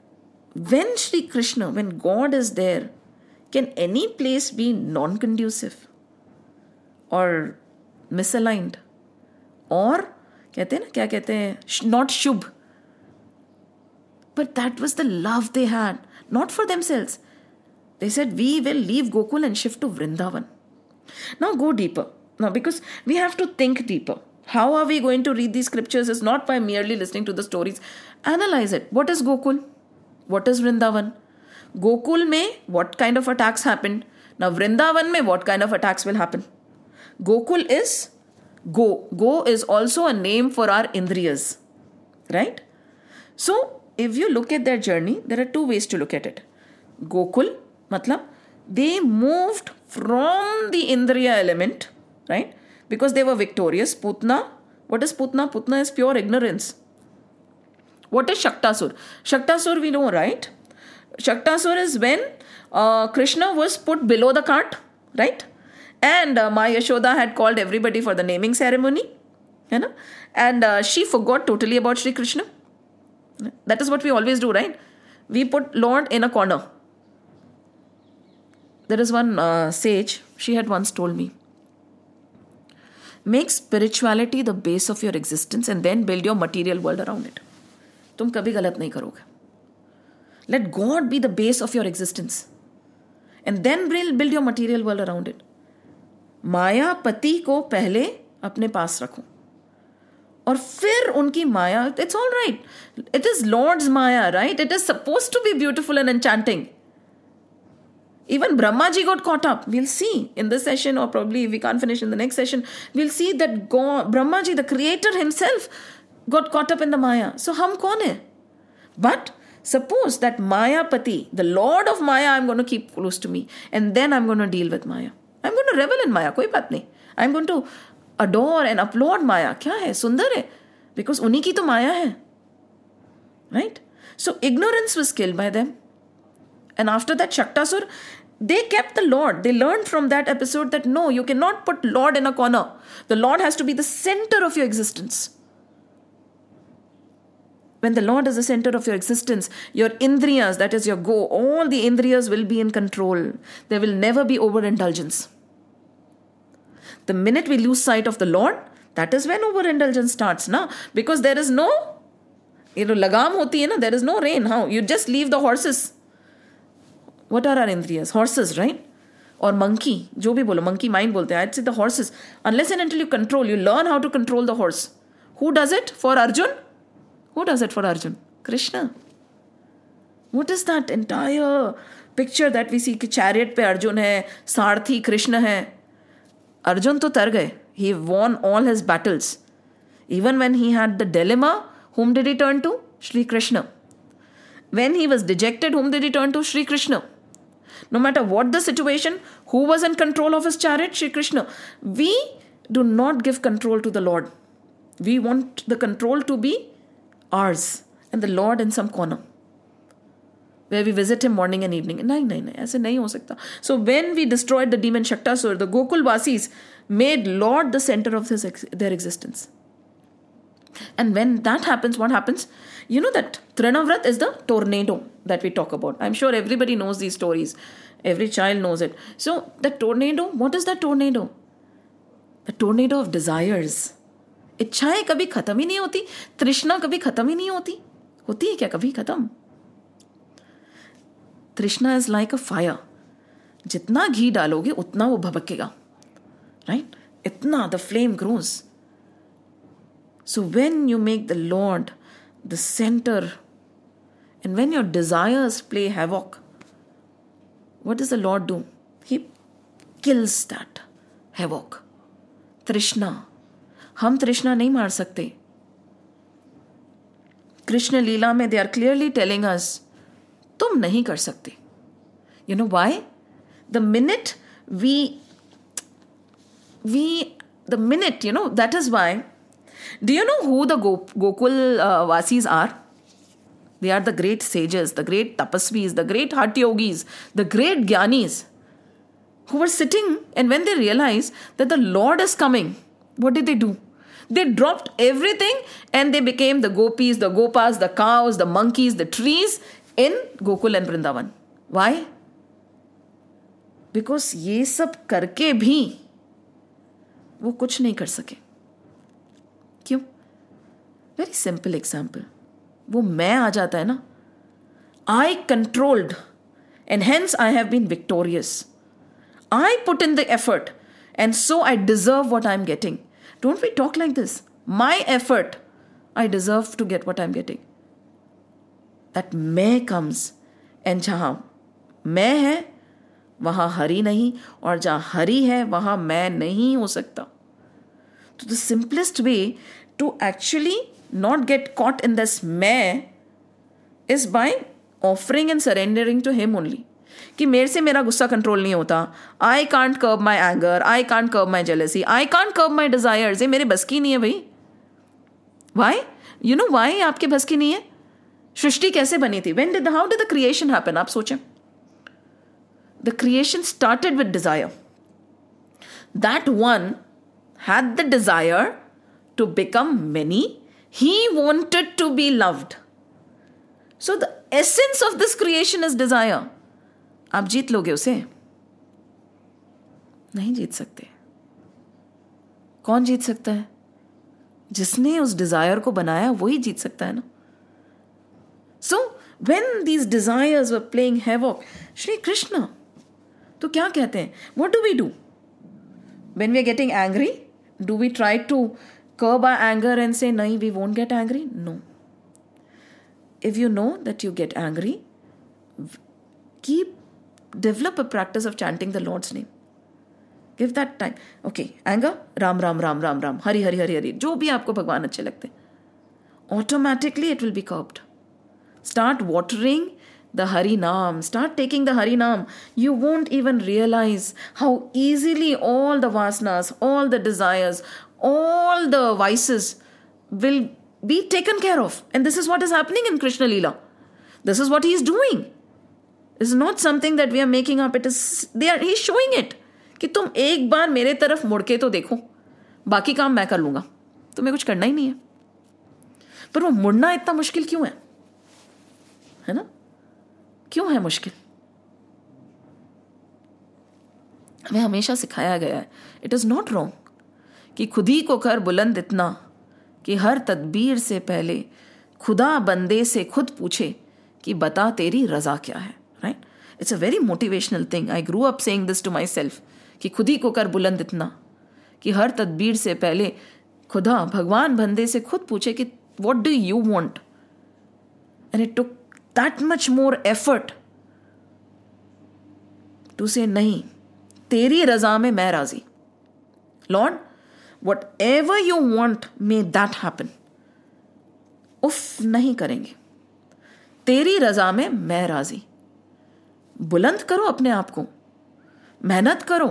when Shri Krishna, when God is there, can any place be non-conducive or misaligned? Or, kehte na, kya kehte hai? Not shubh. But that was the love they had. Not for themselves. They said, we will leave Gokul and shift to Vrindavan. Now go deeper. Now because we have to think deeper. How are we going to read these scriptures? It's not by merely listening to the stories. Analyze it. What is Gokul? What is Vrindavan? Gokul mein, what kind of attacks happened? Now Vrindavan mein, what kind of attacks will happen? Gokul is go. Go is also a name for our indriyas. Right? So, if you look at their journey, there are two ways to look at it. Gokul, matlab, they moved from the indriya element, right? Because they were victorious. Putana, what is Putana? Putana is pure ignorance. What is Shaktasur? Shaktasur we know, right? Shaktasur is when uh, Krishna was put below the cart, right? And uh, my Yashoda had called everybody for the naming ceremony. You know? And uh, she forgot totally about Shri Krishna. That is what we always do, right? We put Lord in a corner. There is one uh, sage, she had once told me. Make spirituality the base of your existence and then build your material world around it. तुम कभी गलत नहीं करोगे. Let God be the base of your existence and then build your material world around it. माया पति को पहले अपने पास रखो और फिर उनकी माया. It's all right. It is Lord's Maya, right? It is supposed to be beautiful and enchanting. Even Brahmaji got caught up. We'll see in this session, or probably if we can't finish in the next session, we'll see that God, Brahmaji, the creator himself, got caught up in the Maya. So, hum kaun hai? But suppose that Mayapati, the Lord of Maya, I'm going to keep close to me. And then I'm going to deal with Maya. I'm going to revel in Maya. Koi baat nahi. I'm going to adore and applaud Maya. Kya hai? Sundar hai. Because unhi ki to Maya hai. Right? So, ignorance was killed by them. And after that, Shaktasur, they kept the Lord. They learned from that episode that no, you cannot put Lord in a corner. The Lord has to be the center of your existence. When the Lord is the center of your existence, your indriyas, that is your go, all the indriyas will be in control. There will never be overindulgence. The minute we lose sight of the Lord, that is when overindulgence starts, na? Because there is no, you know, lagam hoti hai na, there is no rein. How? You just leave the horses. What are our indriyas? Horses, right? Or monkey. Jo bhi bolo, monkey mind bolte hai. I'd say the horses. Unless and until you control, you learn how to control the horse. Who does it for Arjun? Who does it for Arjun? Krishna. What is that entire picture that we see? Ki chariot pe Arjun hai, Sarthi Krishna hai. Arjun to tar gaye. He won all his battles. Even when he had the dilemma, whom did he turn to? Shri Krishna. When he was dejected, whom did he turn to? Shri Krishna. No matter what the situation, who was in control of his chariot? Shri Krishna. We do not give control to the Lord. We want the control to be ours and the Lord in some corner, where we visit him morning and evening. Nahin, nahin, nahin, aise nahin ho sakta. So when we destroyed the demon Shaktasur, the Gokul Vasis made Lord the center of his ex- their existence. And when that happens, what happens? You know that Trinavrat is the tornado that we talk about. I'm sure everybody knows these stories. Every child knows it. So the tornado, what is that tornado? The tornado of desires. Ichhaein kabhi khatam hi nahi hoti. Trishna kabhi khatam hi nahi hoti. Hoti hai kya kabhi khatam? Trishna is like a fire. Jitna ghee daloge, utna wo bhabakega. Right? Itna, the flame grows. So when you make the Lord the center, and when your desires play havoc, what does the Lord do? He kills that havoc. Trishna. Hum Trishna nahi maar sakte. Krishna Leela mein they are clearly telling us, tum nahi kar sakte. You know why? The minute we, we, the minute, you know, that is why. Do you know who the Gokul uh, Vasis are? They are the great sages, the great tapasvis, the great hatha yogis, the great gyanis, who were sitting, and when they realized that the Lord is coming, what did they do? They dropped everything and they became the gopis, the gopas, the cows, the monkeys, the trees, in Gokul and Vrindavan. Why? Because ye sab karke bhi wo kuch nahi kar sake. Kyun? Very simple example. Wo main aa jata hai na. I controlled and hence I have been victorious. I put in the effort and so I deserve what I am getting. Don't we talk like this? My effort, I deserve to get what I am getting. That main comes, and jahan main hai, wahan hari nahi, aur jahan hari hai, wahan main nahi ho sakta. So the simplest way to actually not get caught in this main is by offering and surrendering to him only. Ki mere se mera gussa control nahi hota. I can't curb my anger. I can't curb my jealousy. I can't curb my desires. Ye mere bas ki nahi hai bhai. Why? You know why aapke bas ki nahi hai? Shrishti kaise bani thi? When did the, how did the creation happen? Aap soche. The creation started with desire. That one had the desire to become many. He wanted to be loved. So the essence of this creation is desire. Aap jeet loge usse? Nahi jeet sakte. Kaun jeet sakta hai? Jisne us desire ko banaya, wohi jeet sakta hai na. So, when these desires were playing havoc, Shri Krishna, to kya kehte hain? What do we do? When we are getting angry, do we try to curb our anger and say, no, we won't get angry? No. If you know that you get angry, keep, develop a practice of chanting the Lord's name. Give that time. Okay, anger, Ram, Ram, Ram, Ram, Ram, Hari, Hari, Hari, Hari, jo bhi aapko Bhagwan achhe lagte. Automatically it will be curbed. Start watering the Hari Naam. Start taking the Hari Naam. You won't even realize how easily all the vasanas, all the desires, all the vices will be taken care of. And this is what is happening in Krishna Leela. This is what he is doing. This is not something that we are making up. It is, they are, he is showing it. Ki tum ek baar mere taraf mudke to dekho. Baki kaam main kar lunga. Tumhe kuch karna hi nahi hai. Par wo mudna itna mushkil kyun hai? है ना क्यों है मुश्किल हमें हमेशा सिखाया गया है इट इज नॉट रॉन्ग कि खुद ही को कर बुलंद इतना कि हर तदबीर से पहले खुदा बंदे से खुद पूछे कि बता तेरी रजा क्या है right It's a very motivational thing. I grew up saying this to myself. कि खुदी को कर बुलंद इतना कि हर तदबीर से पहले खुदा भगवान बंदे से खुद पूछे कि what do you want? And it took that much more effort to say नहीं, तेरी रजा में मैं राजी. Lord, whatever you want, may that happen. उफ नहीं करेंगे. तेरी रजा में मैं राजी. बुलंद करो अपने आप को. मेहनत करो.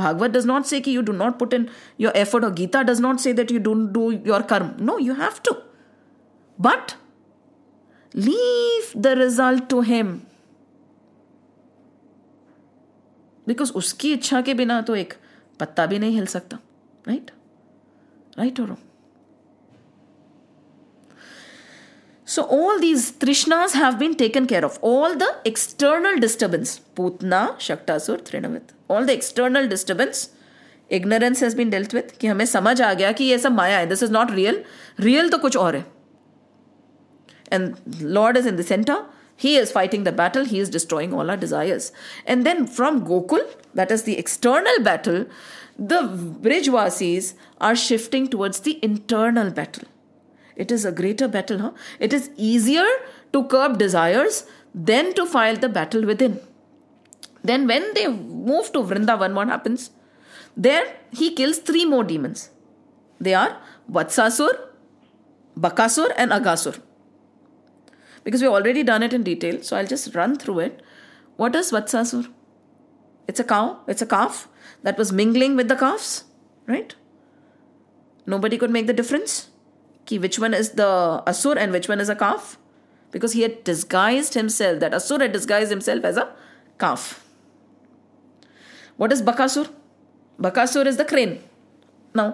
Bhagavad does not say that you do not put in your effort, or Gita does not say that you don't do your karma. No, you have to. But leave the result to him. Because uski ichha ke bina to ek patta bhi nahi hil sakta. Right? Right or wrong? So all these Trishnas have been taken care of. All the external disturbance, Putana, Shaktasur, Trinavrat, all the external disturbance, ignorance has been dealt with. कि हमें समझ आ गया कि ये सब माया है. This is not real. Real तो कुछ और है. And Lord is in the center. He is fighting the battle. He is destroying all our desires. And then from Gokul, that is the external battle, the Brijvasis are shifting towards the internal battle. It is a greater battle. Huh? It is easier to curb desires than to fight the battle within. Then when they move to Vrindavan, what happens? There he kills three more demons. They are Vatsasur, Bakasur and Agasur. Because we've already done it in detail, so I'll just run through it. What is Vatsasur? It's a cow, it's a calf that was mingling with the calves, right? Nobody could make the difference. Ki which one is the Asur and which one is a calf? Because he had disguised himself, that Asur had disguised himself as a calf. What is Bakasur? Bakasur is the crane. Now,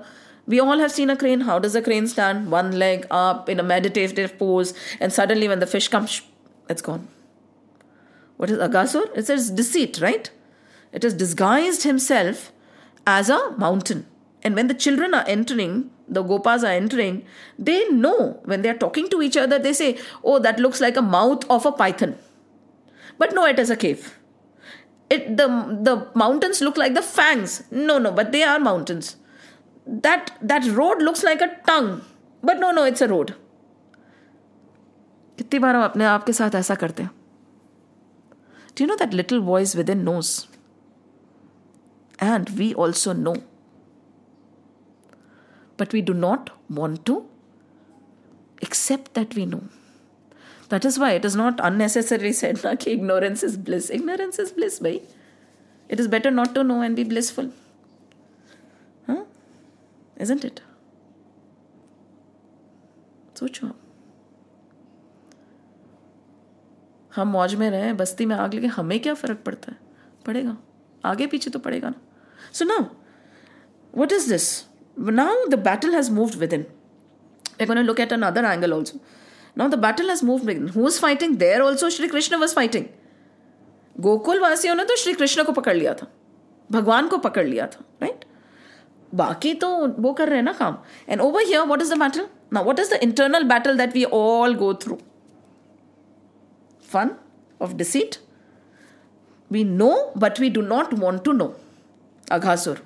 we all have seen a crane. How does a crane stand? One leg up in a meditative pose, and suddenly when the fish comes, it's gone. What is Agasur? It says deceit, right? It has disguised himself as a mountain. And when the children are entering, the gopas are entering, they know when they are talking to each other, they say, oh, that looks like a mouth of a python. But no, it is a cave. It the the mountains look like the fangs. No, no, but they are mountains. That that road looks like a tongue. But no, no, it's a road. कितनी बार हम अपने आप के साथ ऐसा करते हैं? Do you know that little voice within knows? And we also know. But we do not want to accept that we know. That is why it is not unnecessarily said that ignorance is bliss. Ignorance is bliss, bhai. It is better not to know and be blissful. Huh? Isn't it? सोचो हम मौज में रहे बस्ती में आग लगे हमें क्या फर्क पड़ता है पड़ेगा आगे पीछे तो पड़ेगा ना. So now, what is this? Now the battle has moved within. We're going to look at another angle also. Now the battle has moved within. Who is fighting? There also Shri Krishna was fighting. Gokul vasiyon ne to Shri Krishna ko pakad liya tha. Bhagwan ko pakad liya tha. Right? Baaki to wo kar rahe na kaam. And over here, what is the battle? Now what is the internal battle that we all go through? Fun of deceit. We know, but we do not want to know. Aghasur.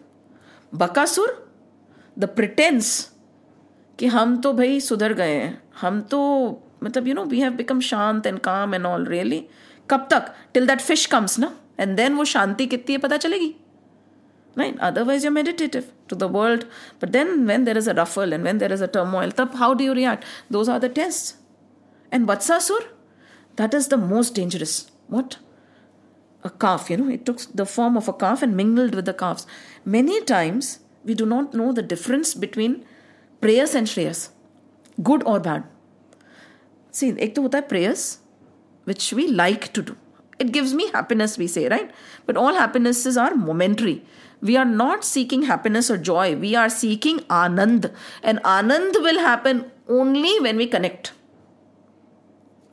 Bakasur. The pretense कि हम तो भाई सुधर गए हैं हम तो मतलब you know we have become शांत and calm and all really कब तक till that fish comes ना and then वो शांति कितनी है पता चलेगी right otherwise you're meditative to the world but then when there is a ruffle and when there is a turmoil तब how do you react those are the tests and Vatsasur that is the most dangerous what a calf you know it took the form of a calf and mingled with the calves many times. We do not know the difference between prayers and shreyas, good or bad. See, ek to hota hai prayers, which we like to do. It gives me happiness, we say, right? But all happinesses are momentary. We are not seeking happiness or joy. We are seeking anand. And anand will happen only when we connect.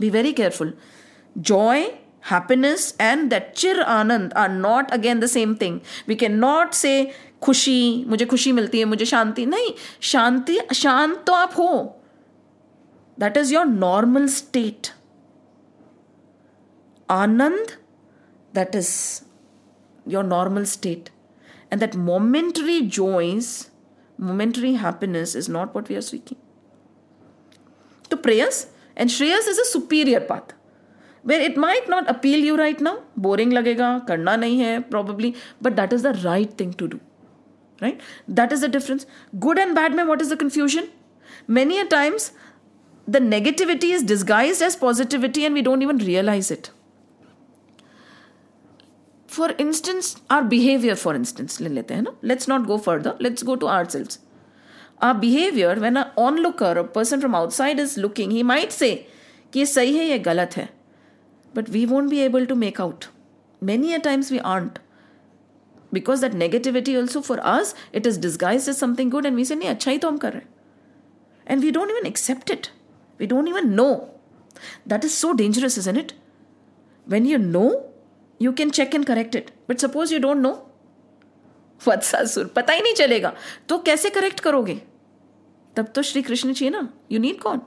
Be very careful. Joy, happiness and that chir anand are not again the same thing. We cannot say, खुशी मुझे खुशी मिलती है मुझे शांति नहीं शांति शांत तो आप हो that is your normal state Anand that is your normal state. And that momentary joys, momentary happiness is not what we are seeking. To prayers and shreyas is a superior path, where it might not appeal you right now, boring lagega, karna nahi hai probably, but that is the right thing to do, right? That is the difference. Good and bad mein, what is the confusion? Many a times the negativity is disguised as positivity and we don't even realize it. For instance, our behavior, for instance, let's not go further, let's go to ourselves. Our behavior, when an onlooker, a person from outside is looking, he might say, ki ye sahi hai, ye galat hai. But we won't be able to make out. Many a times we aren't. Because that negativity also for us, it is disguised as something good and we say, nahi, achha hi to hum kar rahe. And we don't even accept it. We don't even know. That is so dangerous, isn't it? When you know, you can check and correct it. But suppose you don't know. Vatsasur, pata hi nahi chalega. To kaise correct karoge? Tab to Shri Krishna chahiye na. You need God.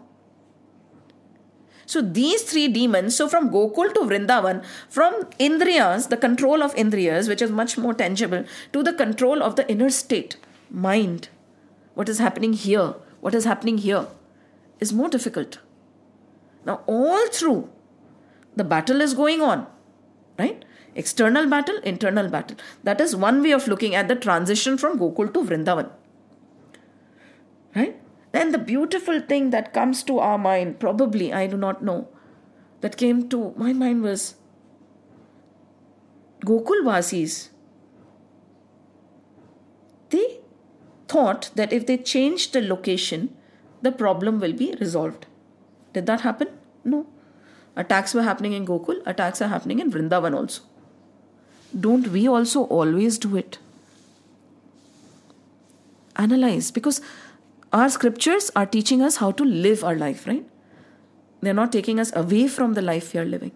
So these three demons, so from Gokul to Vrindavan, from Indriyas, the control of Indriyas, which is much more tangible, to the control of the inner state, mind. What is happening here, what is happening here is more difficult. Now all through, the battle is going on, right? External battle, internal battle. That is one way of looking at the transition from Gokul to Vrindavan, right? Then the beautiful thing that comes to our mind, probably, I do not know, that came to my mind was Gokul Vasis. They thought that if they change the location, the problem will be resolved. Did that happen? No. Attacks were happening in Gokul, attacks are happening in Vrindavan also. Don't we also always do it? Analyze, because our scriptures are teaching us how to live our life, right? They're not taking us away from the life we are living.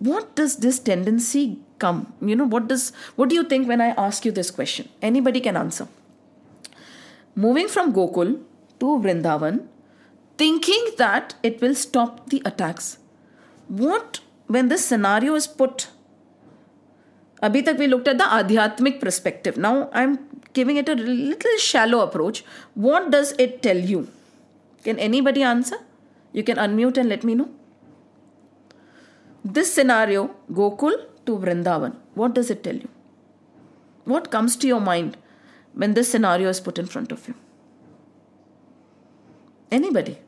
What does this tendency come? You know, what does, what do you think when I ask you this question? Anybody can answer. Moving from Gokul to Vrindavan, thinking that it will stop the attacks. What, when this scenario is put, abhi tak we looked at the adhyatmic perspective. Now I'm giving it a little shallow approach. What does it tell you? Can anybody answer? You can unmute and let me know. This scenario, Gokul to Vrindavan, what does it tell you? What comes to your mind when this scenario is put in front of you? Anybody?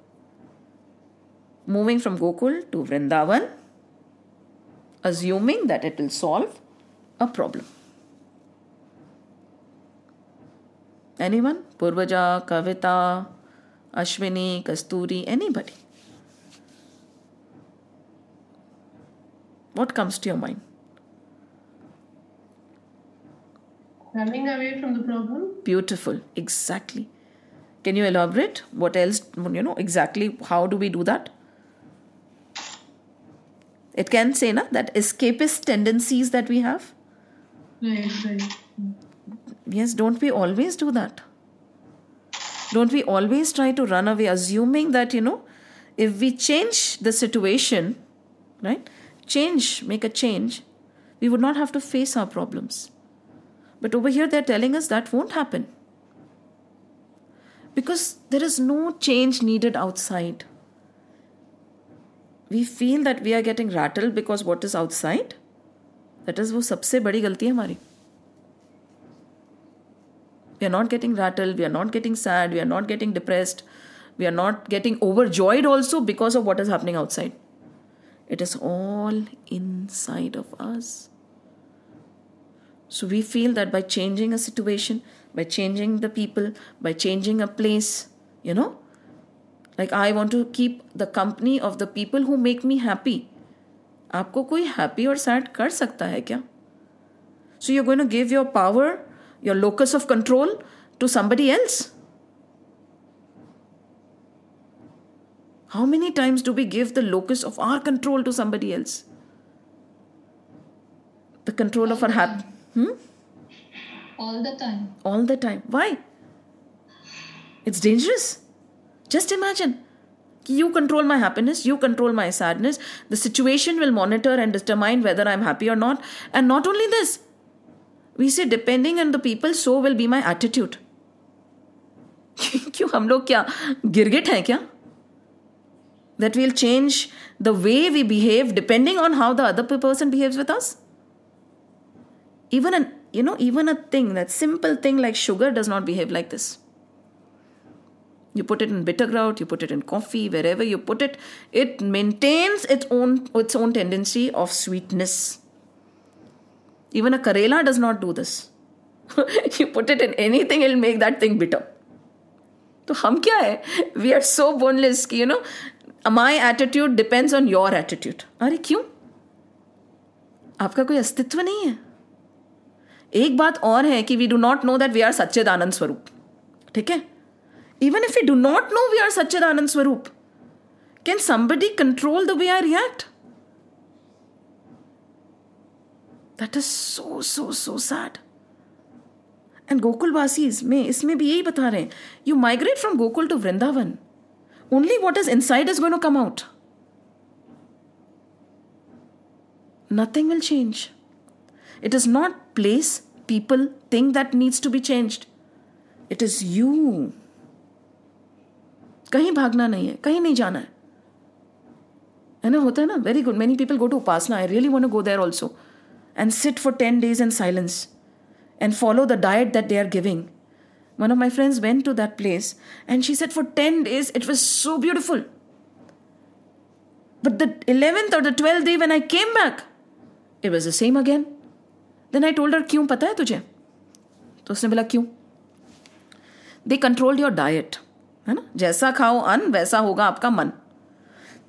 Moving from Gokul to Vrindavan, assuming that it will solve a problem. Anyone? Purvaja, Kavita, Ashwini, Kasturi, anybody? What comes to your mind? Running away from the problem. Beautiful. Exactly. Can you elaborate? What else? You know, exactly how do we do that? It can say na, that escapist tendencies that we have. Right, right. Yes, don't we always do that? Don't we always try to run away, assuming that, you know, if we change the situation, right, change, make a change, we would not have to face our problems. But over here, they're telling us that won't happen. Because there is no change needed outside. We feel that we are getting rattled because what is outside, that is wo sabse badi galti hai hamari. We are not getting rattled, we are not getting sad, we are not getting depressed, we are not getting overjoyed also because of what is happening outside. It is all inside of us. So we feel that by changing a situation, by changing the people, by changing a place, you know, like I want to keep the company of the people who make me happy. Aapko koi happy or sad kar sakta hai kya? So you're going to give your power, your locus of control to somebody else? How many times do we give the locus of our control to somebody else? The control of our happy. Hmm? All the time. All the time. Why? It's dangerous. Just imagine. You control my happiness, you control my sadness. The situation will monitor and determine whether I'm happy or not. And not only this, we say depending on the people, so will be my attitude. क्यों हम लोग क्या गिरगिट हैं क्या? That we'll change the way we behave depending on how the other person behaves with us. Even an, you know, even a thing, that simple thing like sugar does not behave like this. You put it in bittergourd, you put it in coffee, wherever you put it, it maintains its own, its own tendency of sweetness. Even a karela does not do this. You put it in anything, it'll make that thing bitter. So, hum kya hai? We are so boneless, you know. My attitude depends on your attitude. अरे क्यों? आपका कोई अस्तित्व नहीं है. एक बात और है कि we do not know that we are सच्चिद आनंद स्वरूप. ठीक है? Even if we do not know we are सच्चिद आनंद स्वरूप, can somebody control the way I react? That is so, so, so sad. And Gokulvasis, mein, isme bhi yehi bata rahe hain. You migrate from Gokul to Vrindavan. Only what is inside is going to come out. Nothing will change. It is not place, people, thing that needs to be changed. It is you. कहीं भागना नहीं है, कहीं नहीं जाना है. है ना, होता है ना? Very good. Many people go to Upasana. I really want to go there also. And sit for ten days in silence. And follow the diet that they are giving. One of my friends went to that place and she said for ten days it was so beautiful. But the eleventh or the twelfth day when I came back, it was the same again. Then I told her, kyun pata hai tujhe? To usne bola, kyun? They controlled your diet. है ना? जैसा खाओ अन्न वैसा होगा आपका मन.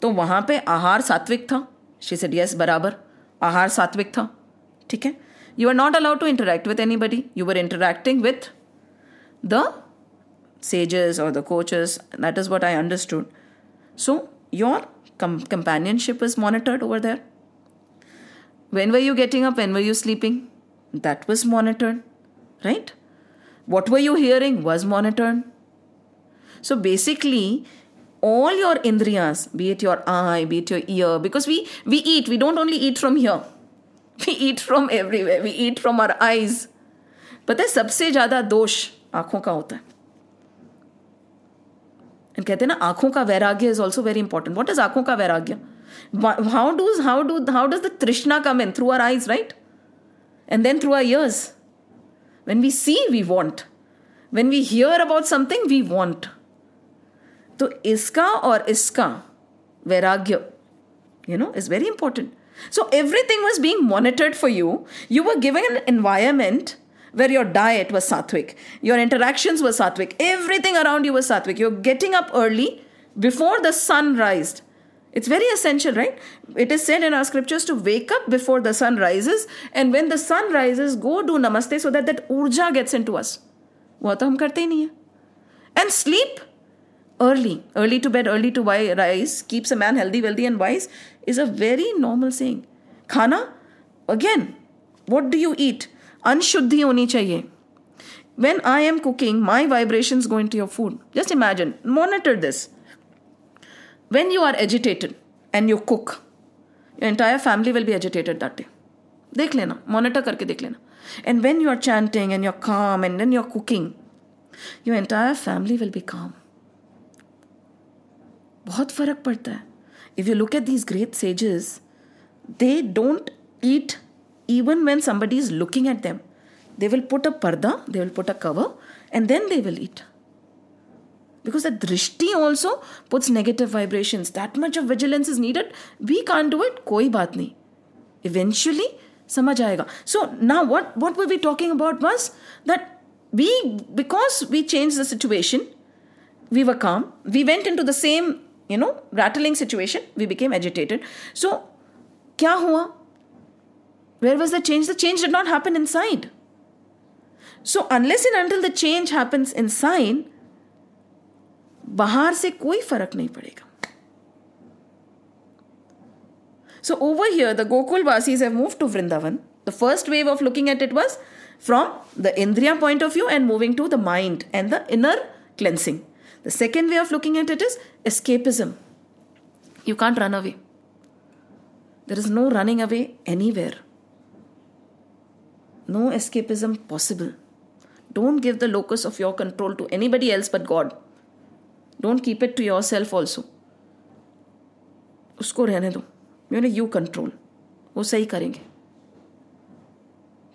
तो वहां पे आहार सात्विक था. She said, yes, बराबर. आहार सात्विक था. ठीक है? You are not allowed to interact with anybody. You were interacting with the sages or the coaches. That is what I understood. So your com- companionship is monitored over there. When were you getting up? When were you sleeping? That was monitored, right? What were you hearing was monitored. So basically, all your indriyas, be it your eye, be it your ear, because we, we eat, we don't only eat from here. We eat from everywhere. We eat from our eyes. पता है सबसे ज्यादा दोष आंखों का होता है. And कहते हैं ना आंखों का वैराग्य is also very important. What is आंखों का वैराग्य? How does how do how does the Trishna come in? Through our eyes, right? And then through our ears. When we see, we want. When we hear about something, we want. तो इसका और इसका वैराग्य, you know, is very important. So everything was being monitored for you. You were given an environment where your diet was sattvic, your interactions were sattvic, everything around you was sattvic. You're getting up early before the sun rises. It's very essential, right? It is said in our scriptures to wake up before the sun rises, and when the sun rises, go do namaste so that that urja gets into us. वो तो हम करते ही नहीं है. And sleep early. Early to bed, early to rise keeps a man healthy, wealthy and wise is a very normal saying. Khana, again, what do you eat? Anshuddhi honi chahiye. When I am cooking, my vibrations go into your food. Just imagine, monitor this. When you are agitated and you cook, your entire family will be agitated that day. Dekh lena, monitor karke dekh lena. And when you are chanting and you are calm and then you are cooking, your entire family will be calm. बहुत फर्क पड़ता है. If you look at these great sages, they don't eat even when somebody is looking at them. They will put a parda, they will put a cover, and then they will eat. Because the drishti also puts negative vibrations. That much of vigilance is needed. We can't do it. Koi baat nahi. Eventually, samajh aayega. So now what, what we were talking about was that we, because we changed the situation, we were calm. We went into the same, you know, rattling situation, we became agitated. So, kya hua? Where was the change? The change did not happen inside. So, unless and until the change happens inside, bahar se koi farak nahi padega. So, over here, the Gokulvasis have moved to Vrindavan. The first wave of looking at it was from the Indriya point of view and moving to the mind and the inner cleansing. The second way of looking at it is escapism. You can't run away. There is no running away anywhere. No escapism possible. Don't give the locus of your control to anybody else but God. Don't keep it to yourself also. Usko rehne do. You know, you control. Wo sahi karenge.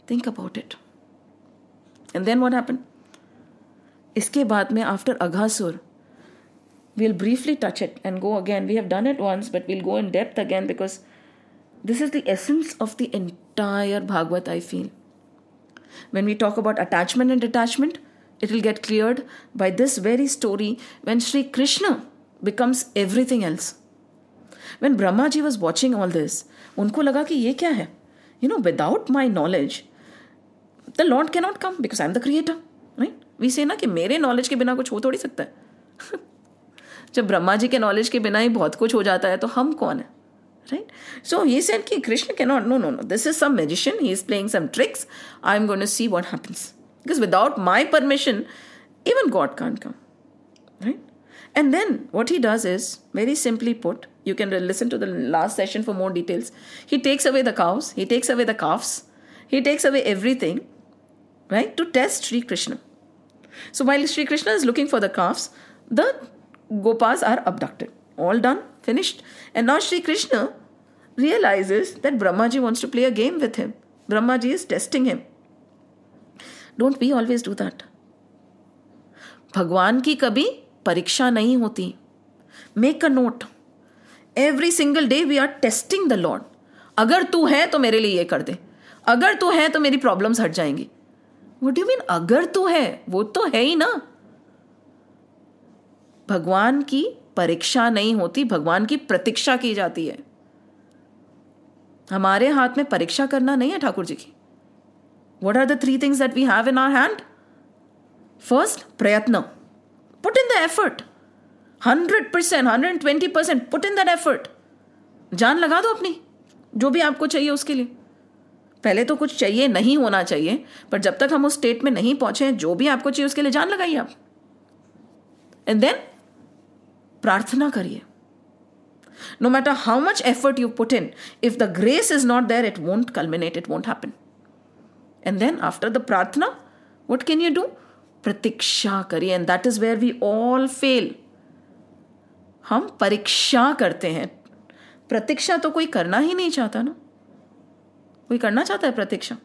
Think about it. And then what happened? Iske baad mein, after Agasur, we'll briefly touch it and go again. We have done it once, but we'll go in depth again because this is the essence of the entire Bhagavad, I feel. When we talk about attachment and detachment, it will get cleared by this very story when Shri Krishna becomes everything else. When Brahma ji was watching all this, unko laga ki ye kya hai? You know, without my knowledge, the Lord cannot come because I am the creator. Right? We say na ki mere knowledge ke bina kuch ho thodi sakta hai. जब ब्रह्मा जी के knowledge के बिना ही बहुत कुछ हो जाता है तो हम कौन है, राइट? सो ही सेड कि Krishna cannot, no no no, this is some magician, he is playing some tricks, I am going to see what happens because without my permission even God can't come, right? And then what he does is very simply put, you can listen to the last session for more details, he takes away the cows, he takes away the calves, he takes away everything, right, to test Shri Krishna. So while Shri Krishna is looking for the calves, the Gopas are abducted. All done, finished. And now Shri Krishna realizes that Brahmaji wants to play a game with him. Brahmaji is testing him. Don't we always do that? Bhagwan ki kabhi pariksha nahi hoti. Make a note. Every single day we are testing the Lord. Agar tu hai to mere liye ye kar de. Agar tu hai to meri problems hat jayengi. What do you mean agar tu hai? Wo to hai hi na. भगवान की परीक्षा नहीं होती, भगवान की प्रतीक्षा की जाती है. हमारे हाथ में परीक्षा करना नहीं है ठाकुर जी की. What are the three things that we have in our hand? First, प्रयत्न. Put in the effort. one hundred percent, one hundred twenty percent. Put in that effort. जान लगा दो अपनी, जो भी आपको चाहिए उसके लिए. पहले तो कुछ चाहिए नहीं होना चाहिए, पर जब तक हम उस स्टेट में नहीं पहुंचे हैं, जो भी आपको चाहिए उसके लिए जान लगाइए आप. And then, प्रार्थना करिए. No matter how much effort you put in, if the grace is not there, it won't culminate, it won't happen. And then after the prarthana, what can you do? Pratiksha kariye. And that is where we all fail. हम परीक्षा करते हैं. प्रतीक्षा तो कोई करना ही नहीं चाहता ना. कोई करना चाहता है प्रतीक्षा?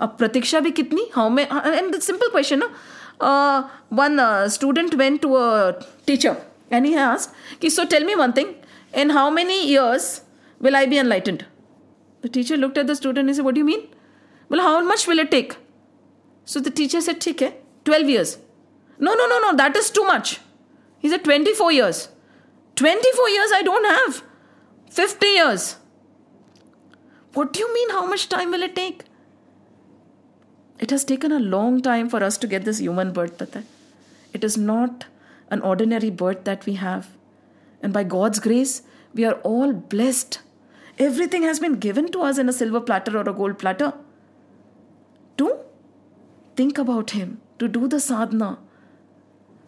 अब प्रतीक्षा भी कितनी? How many? And the simple question ना. Uh, one uh, student went to a teacher and he asked, so tell me one thing, in how many years will I be enlightened? The teacher looked at the student and he said, what do you mean? Well, how much will it take? So the teacher said, theek hai, twelve years. No, no, no, no, that is too much. He said, twenty-four years. twenty-four years I don't have. fifty years. What do you mean, how much time will it take? It has taken a long time for us to get this human birth, pata hai. It is not an ordinary birth that we have. And by God's grace, we are all blessed. Everything has been given to us in a silver platter or a gold platter. To think about Him, to do the sadhana.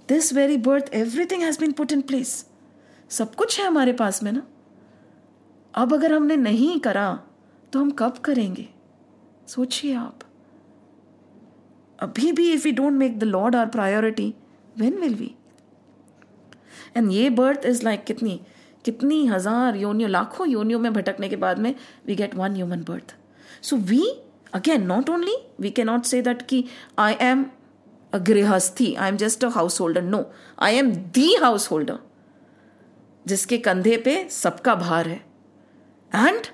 This very birth, everything has been put in place. Sab kuch hai hamare paas mein na. Ab agar humne nahi kara, to hum kab karenge? Sochiye aap. अभी भी if we don't make the Lord our priority, when will we? And ये birth is like कितनी कितनी हजार योनियों, लाखों योनियों में भटकने के बाद में we get one human birth. So we again, not only we cannot say that कि I am a grihasthi, I am just a householder. No, I am the householder, जिसके कंधे पे सबका भार है. And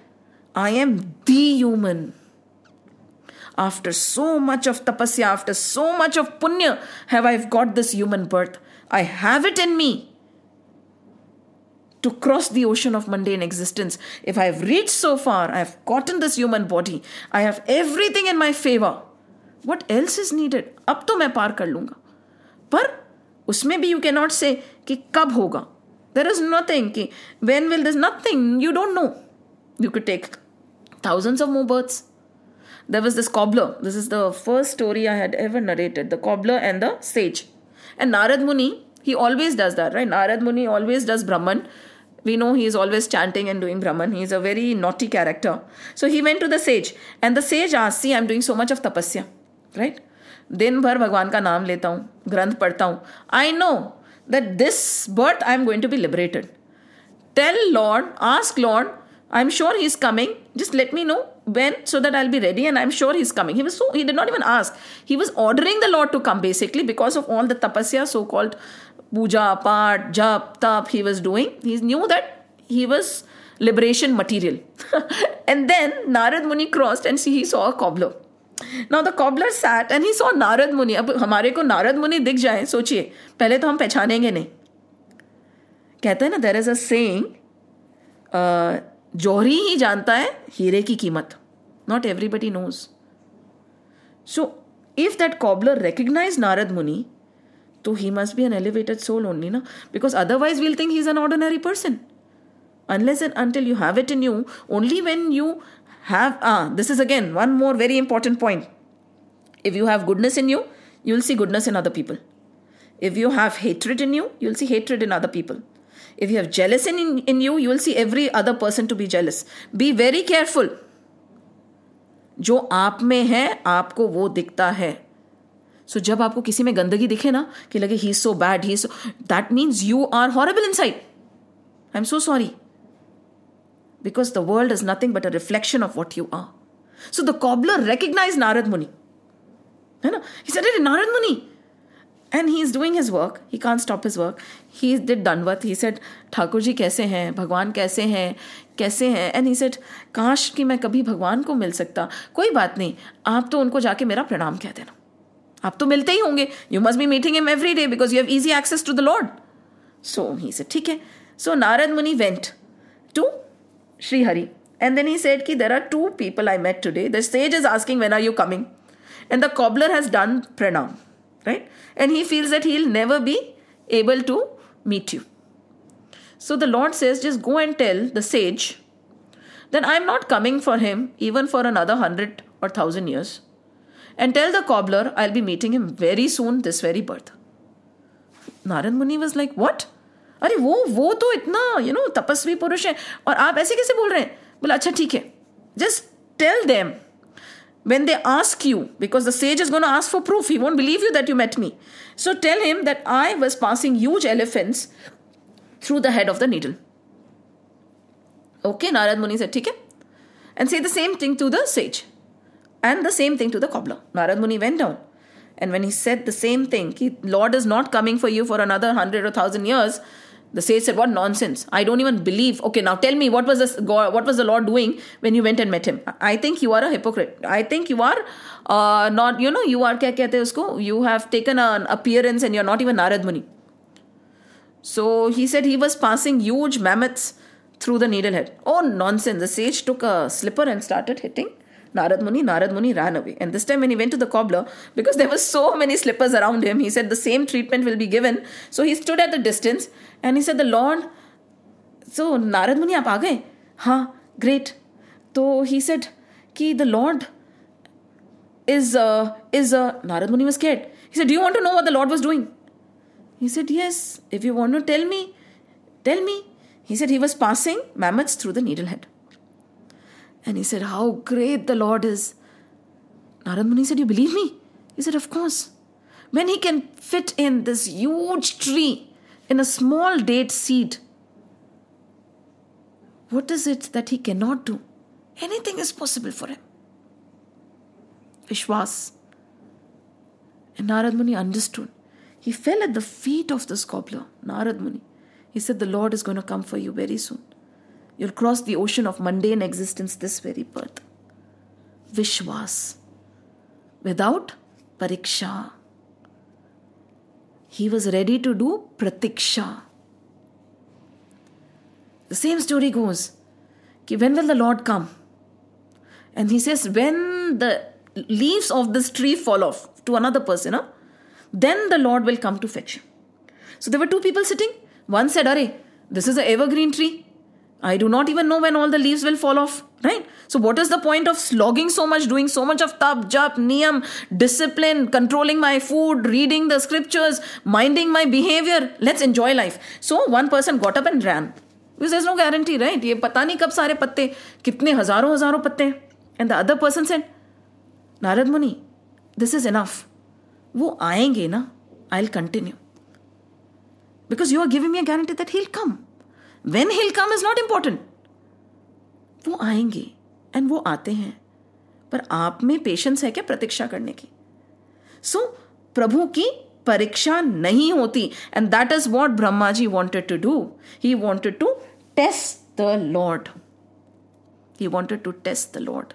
I am the human. After so much of tapasya, after so much of punya, have I got this human birth. I have it in me to cross the ocean of mundane existence. If I have reached so far, I have gotten this human body. I have everything in my favor. What else is needed? Ab to main paar kar lunga. Par usme bhi you cannot say ki kab hoga. There is nothing ki when will this, nothing. You don't know. You could take thousands of more births. There was this cobbler. This is the first story I had ever narrated. The cobbler and the sage. And Narad Muni, he always does that, right? Narad Muni always does Brahman. We know he is always chanting and doing Brahman. He is a very naughty character. So he went to the sage. And the sage asked, see, I am doing so much of tapasya. Right? Din bhar Bhagwan ka naam leta hun, granth padhta hun. I know that this birth I am going to be liberated. Tell Lord, ask Lord, I am sure he is coming. Just let me know when so that I'll be ready, and I'm sure he's coming. He was so, he did not even ask. He was ordering the Lord to come basically because of all the tapasya, so-called puja, paat, jap, tap he was doing. He knew that he was liberation material. And then Narad Muni crossed and he saw a cobbler. Now the cobbler sat and he saw Narad Muni. Ab hamare ko Narad Muni dikh jaye, sochiye, pehle to hum pehchanenge nahi. Kehte hai na, there is a saying, uh, Johri hi janta hai heere ki kimat. Not everybody knows. So, if that cobbler recognized Narad Muni, to he must be an elevated soul only, na? Because otherwise we'll think he's an ordinary person. Unless and until you have it in you, only when you have... Ah, this is again one more very important point. If you have goodness in you, you'll see goodness in other people. If you have hatred in you, you'll see hatred in other people. If you have jealousy in, in you, you will see every other person to be jealous. Be very careful. जो आप में है, आपको वो दिखता है. So जब आपको किसी में गंदगी दिखे ना, कि लगे he is so bad, he is so... That means you are horrible inside. I am so sorry. Because the world is nothing but a reflection of what you are. So the cobbler recognized Narad Muni. He said, hey, Narad Muni. And he is doing his work. He can't stop his work. He did Danvat. He said, Thakur ji kaise hain? Bhagwan kaise hain? Kaise hain? And he said, Kaash ki main kabhi Bhagwan ko mil sakta. Koi baat nahi. Aap to unko jaake mera pranam keh dena. Aap to milte hi honge. You must be meeting him every day because you have easy access to the Lord. So he said, theek hai. So Narad Muni went to Sri Hari. And then he said, ki there are two people I met today. The sage is asking, when are you coming? And the cobbler has done pranam. Right? And he feels that he'll never be able to meet you. So the Lord says, just go and tell the sage that I'm not coming for him even for another hundred or thousand years. And tell the cobbler I'll be meeting him very soon, this very birth. Narad Muni was like, what? Arey wo wo to itna, you know, tapasvi purush hai. Aur aap aise kaise bol rahe hain? Bola, acha theek hai. Just tell them. When they ask you, because the sage is going to ask for proof, he won't believe you that you met me. So tell him that I was passing huge elephants through the head of the needle. Okay, Narad Muni said, okay. And say the same thing to the sage. And the same thing to the cobbler. Narad Muni went down. And when he said the same thing, he, Lord is not coming for you for another hundred or thousand years. The sage said, what nonsense. I don't even believe. Okay, now tell me, what was this God, what was the Lord doing when you went and met him? I think you are a hypocrite. I think you are uh, not, you know, you are, kya kehte usko? You have taken an appearance and you are not even Narad Muni. So he said he was passing huge mammoths through the needle head. Oh, nonsense. The sage took a slipper and started hitting Narad Muni. Narad Muni ran away. And this time when he went to the cobbler, because there were so many slippers around him, he said the same treatment will be given. So he stood at the distance and he said, the Lord, so Narad Muni, aap aa gaye? Haan, great. So he said, ki the Lord is, uh, is uh, Narad Muni was scared. He said, do you want to know what the Lord was doing? He said, yes, if you want to tell me, tell me. He said, he was passing mammoths through the needle head. And he said, how great the Lord is. Narad Muni said, you believe me? He said, of course. When he can fit in this huge tree in a small date seed, what is it that he cannot do? Anything is possible for him. Vishwas. And Narad Muni understood. He fell at the feet of this cobbler, Narad Muni. He said, the Lord is going to come for you very soon. You'll cross the ocean of mundane existence this very birth. Vishwas. Without pariksha. He was ready to do pratiksha. The same story goes. Ki when will the Lord come? And he says, when the leaves of this tree fall off to another person, huh, then the Lord will come to fetch you. So there were two people sitting. One said, Arey, this is an evergreen tree. I do not even know when all the leaves will fall off, right? So what is the point of slogging so much, doing so much of tap, jap, niyam, discipline, controlling my food, reading the scriptures, minding my behavior? Let's enjoy life. So one person got up and ran. Because there's no guarantee, right? ये पता नहीं कब सारे पत्ते, कितने हजारों हजारों पत्ते हैं. And the other person said, Narad Muni, this is enough. वो आएंगे ना, I'll continue. Because you are giving me a guarantee that he'll come. When he'll come is not important. वो आएंगे, and वो आते हैं. पर आप में patience है क्या प्रतीक्षा करने की? So, प्रभु की परीक्षा नहीं होती. And that is what Brahma ji wanted to do. He wanted to test the Lord. He wanted to test the Lord.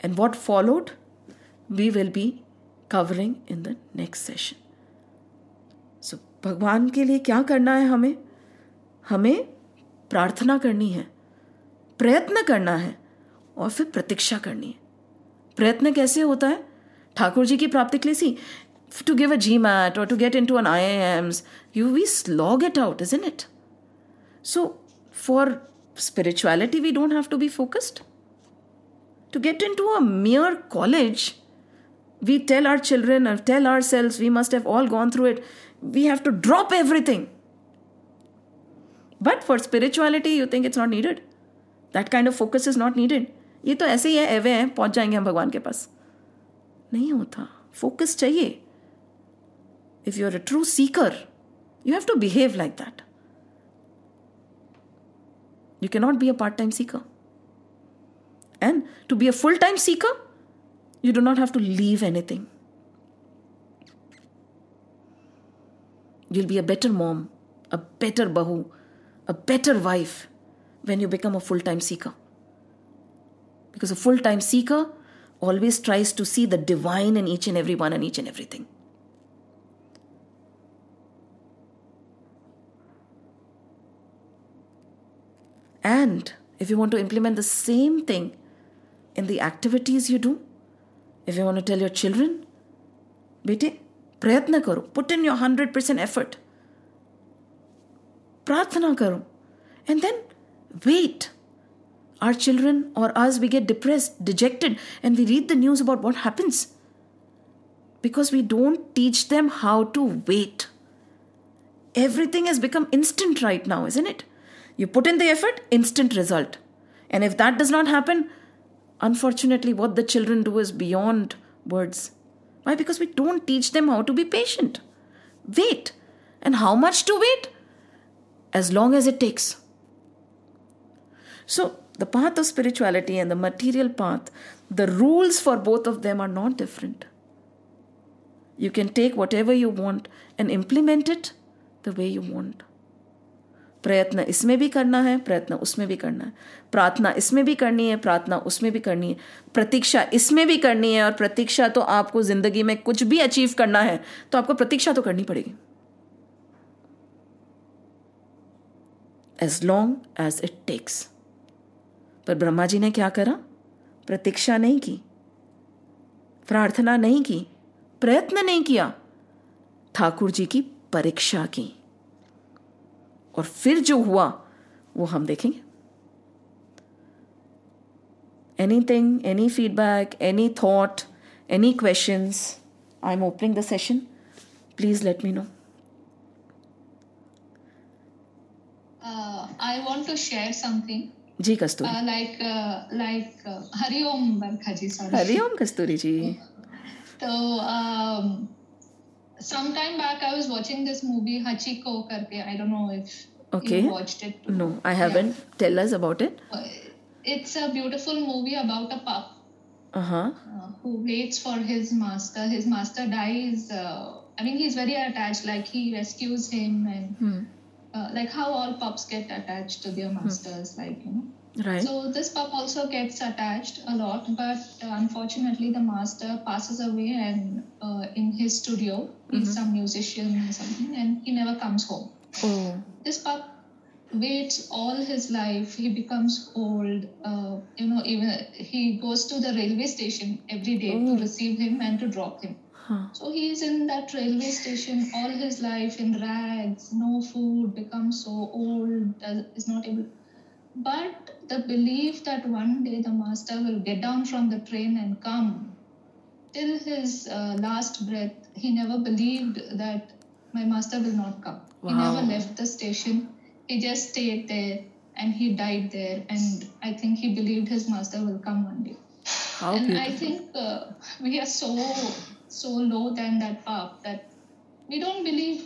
And what followed, we will be covering in the next session. So, भगवान के लिए क्या करना है हमें? हमें प्रार्थना करनी है, प्रयत्न करना है और फिर प्रतीक्षा करनी है. प्रयत्न कैसे होता है? Thakur ji ki prapti ke liye, see, to give a GMAT or to get into an I I Ms, you we slog it out, isn't it? So, for spirituality, we don't have to be focused. To get into a mere college, we tell our children or tell ourselves, we must have all gone through it. We have to drop everything. But for spirituality, you think it's not needed. That kind of focus is not needed. ये तो ऐसे ही है, एवे हैं, पहुंच जाएंगे हम भगवान के पास. नहीं होता. Focus चाहिए. If you're a true seeker, you have to behave like that. You cannot be a part-time seeker. And to be a full-time seeker, you do not have to leave anything. You'll be a better mom, a better bahu, a better wife when you become a full-time seeker. Because a full-time seeker always tries to see the divine in each and everyone and each and everything. And if you want to implement the same thing in the activities you do, if you want to tell your children, Bete, prayatna karo, put in your one hundred percent effort. Prarthana karo. And then wait. Our children or us, we get depressed, dejected, and we read the news about what happens. Because we don't teach them how to wait. Everything has become instant right now, isn't it? You put in the effort, instant result. And if that does not happen, unfortunately, what the children do is beyond words. Why? Because we don't teach them how to be patient. Wait. And how much to wait? As long as it takes. So, the path of spirituality and the material path, the rules for both of them are not different. You can take whatever you want and implement it the way you want. प्रयत्न इसमें भी करना है, प्रयत्न उसमें भी करना है, प्रार्थना इसमें भी करनी है, प्रार्थना उसमें भी करनी है, प्रतीक्षा इसमें भी करनी है. और प्रतीक्षा तो आपको जिंदगी में कुछ भी अचीव करना है तो आपको प्रतीक्षा तो करनी पड़ेगी. As long as it takes. पर ब्रह्मा जी ने क्या करा? प्रतीक्षा नहीं की, प्रार्थना नहीं की, प्रयत्न नहीं किया, ठाकुर जी की परीक्षा की. और फिर जो हुआ वो हम देखेंगे. Anything, any feedback, any thought, any questions, I'm opening the session. Please let me know. Uh, I want to share something. Ji Kasturi. Uh, like, uh, like uh, Hari Om Barkha ji, sorry. Hari Om Kasturi ji. So, um, some time back I was watching this movie, Hachiko karke. I don't know if okay. you watched it. Too. No, I haven't. Yeah. Tell us about it. It's a beautiful movie about a pup uh-huh. uh, who waits for his master. His master dies. Uh, I mean, he's very attached. Like, he rescues him and hmm. uh, like how all pups get attached to their masters. Hmm. Like, you know. Right. So this pup also gets attached a lot, but unfortunately the master passes away and uh, in his studio, mm-hmm. he's some musician or something, and he never comes home. Oh. This pup waits all his life. He becomes old. Uh, you know, even he goes to the railway station every day oh. to receive him and to drop him. Huh. So he is in that railway station all his life in rags, no food, becomes so old, is not able. But the belief that one day the master will get down from the train and come, till his uh, last breath, he never believed that my master will not come. Wow. He never left the station. he just stayed there and he died there. And I think he believed his master will come one day. How and beautiful. I think uh, we are so, so low than that path that we don't believe.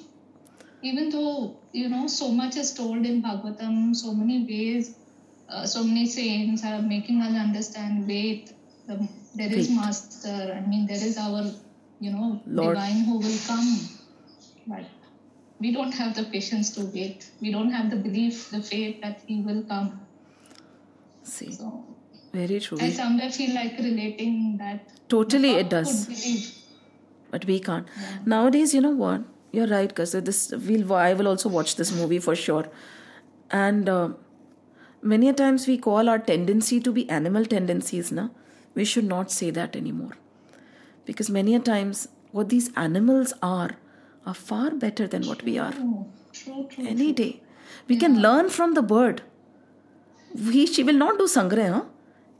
Even though, you know, so much is told in Bhagavatam, so many ways, uh, so many saints are making us understand, wait, the, there is wait. Master, I mean, there is our, you know, Lord. Divine who will come. But we don't have the patience to wait. We don't have the belief, the faith that he will come. See, so, very true. I sometimes feel like relating that. Totally, it does. But we can't. Yeah. Nowadays, you know what? You're right, Kasi. This we'll, I will also watch this movie for sure. And uh, many a times we call our tendency to be animal tendencies, na? We should not say that anymore. Because many a times what these animals are are far better than what we are. True, true, true, Any day. We yeah. can learn from the bird. We, she will not do sangreh, huh?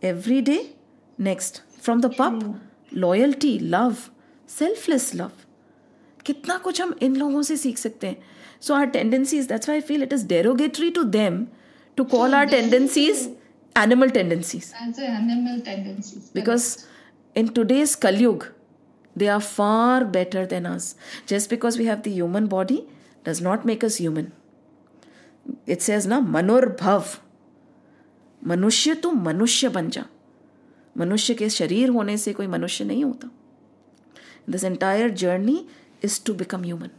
Every day, next. From the pup, true. Loyalty, love, selfless love. Kitna kuch hum in logon se seekh sakte hain. So our tendencies, that's why I feel it is derogatory to them to call so our tendencies true. Animal tendencies. As a animal tendencies. Because correct. In today's Kali Yuga, they are far better than us. Just because we have the human body does not make us human. It says na manor bhav. Manushya tu manushya banja. Manushya ke sharir hone se koi manushya nahi hota. This entire journey is to become human.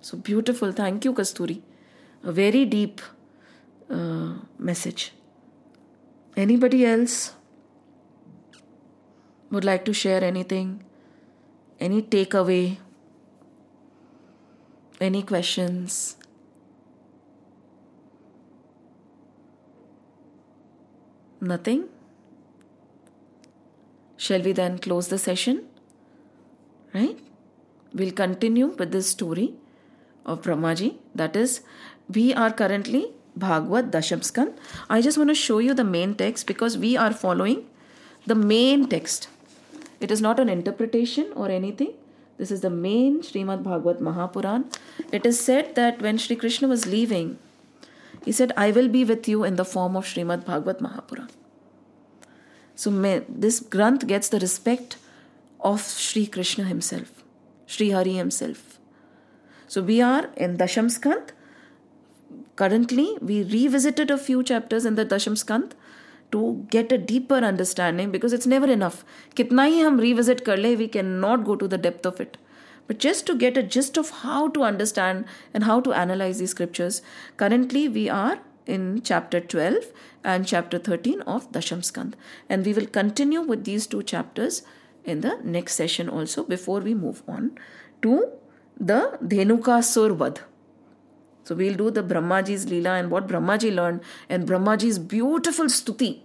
So beautiful. Thank you, Kasturi. A very deep uh, message. Anybody else would like to share anything? Any takeaway? Any questions? Nothing? Shall we then close the session? Right? We'll continue with this story of Brahmaji. That is, we are currently Bhagavad Dashamskand. I just want to show you the main text because we are following the main text. It is not an interpretation or anything. This is the main Srimad Bhagavad Mahapurana. It is said that when Shri Krishna was leaving, he said, I will be with you in the form of Srimad Bhagavad Mahapurana. So may, this Granth gets the respect of Shri Krishna himself, Shri Hari himself. So we are in Dashamskand. Currently, we revisited a few chapters in the Dashamskand to get a deeper understanding, because it's never enough. Kitna hi hum revisit kar le, we cannot go to the depth of it. But just to get a gist of how to understand and how to analyze these scriptures, currently we are in chapter twelve and chapter thirteen of Dashamskand. And we will continue with these two chapters in the next session also, before we move on to the Dhenukasur Vadh. So we'll do the Brahmaji's Leela and what Brahmaji learned and Brahmaji's beautiful stuti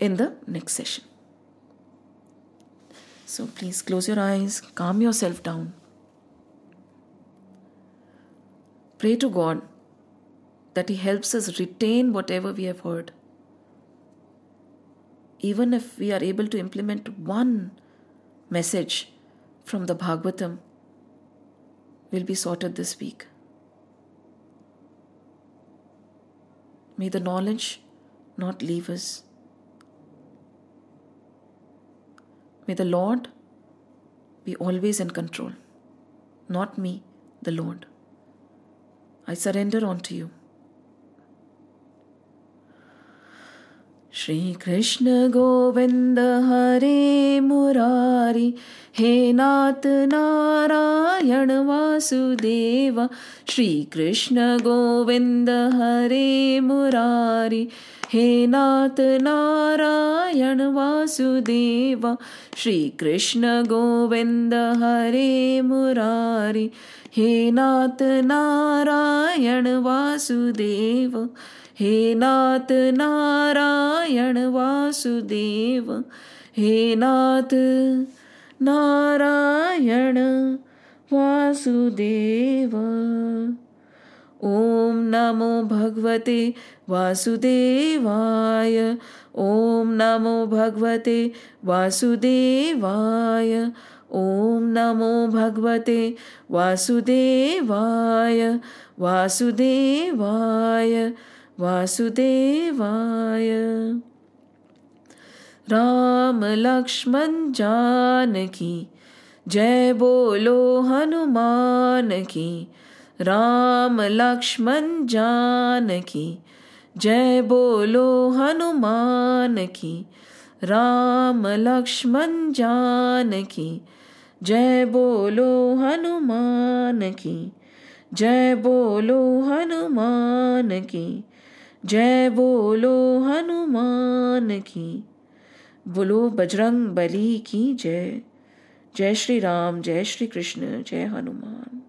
in the next session. So please close your eyes, calm yourself down. Pray to God that He helps us retain whatever we have heard. Even if we are able to implement one message from the Bhagavatam, will be sorted this week. May the knowledge not leave us. May the Lord be always in control. Not me, the Lord. I surrender unto you. Shri Krishna Govinda Hare Murari, He Nath Narayan Vasudeva. Shri Krishna Govinda Hare Murari, He Nath Narayan Vasudeva. Shri Krishna Govinda Hare Murari, He Nath Narayan Vasudeva. He Nath Narayan Vasudeva. He Nath Narayan Vasudeva. Om Namo Bhagavate Vasudevaya. Om Namo Bhagavate Vasudevaya. Om Namo Bhagavate Vasudevaya Vasudevaya Vasudevaya. Ram Lakshman Janaki, Jai Bolo Hanuman ki. Ram Lakshman Janaki, Jai Bolo Hanuman ki. Ram Lakshman Janaki, Jai Bolo Hanuman ki. Jai Bolo Hanuman ki. Jai Bolo Hanuman ki. Bolo Bajrang Bali ki Jai. Jai Shri Ram, Jai Shri Krishna, Jai Hanuman.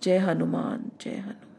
Jai Hanuman, Jai Hanuman.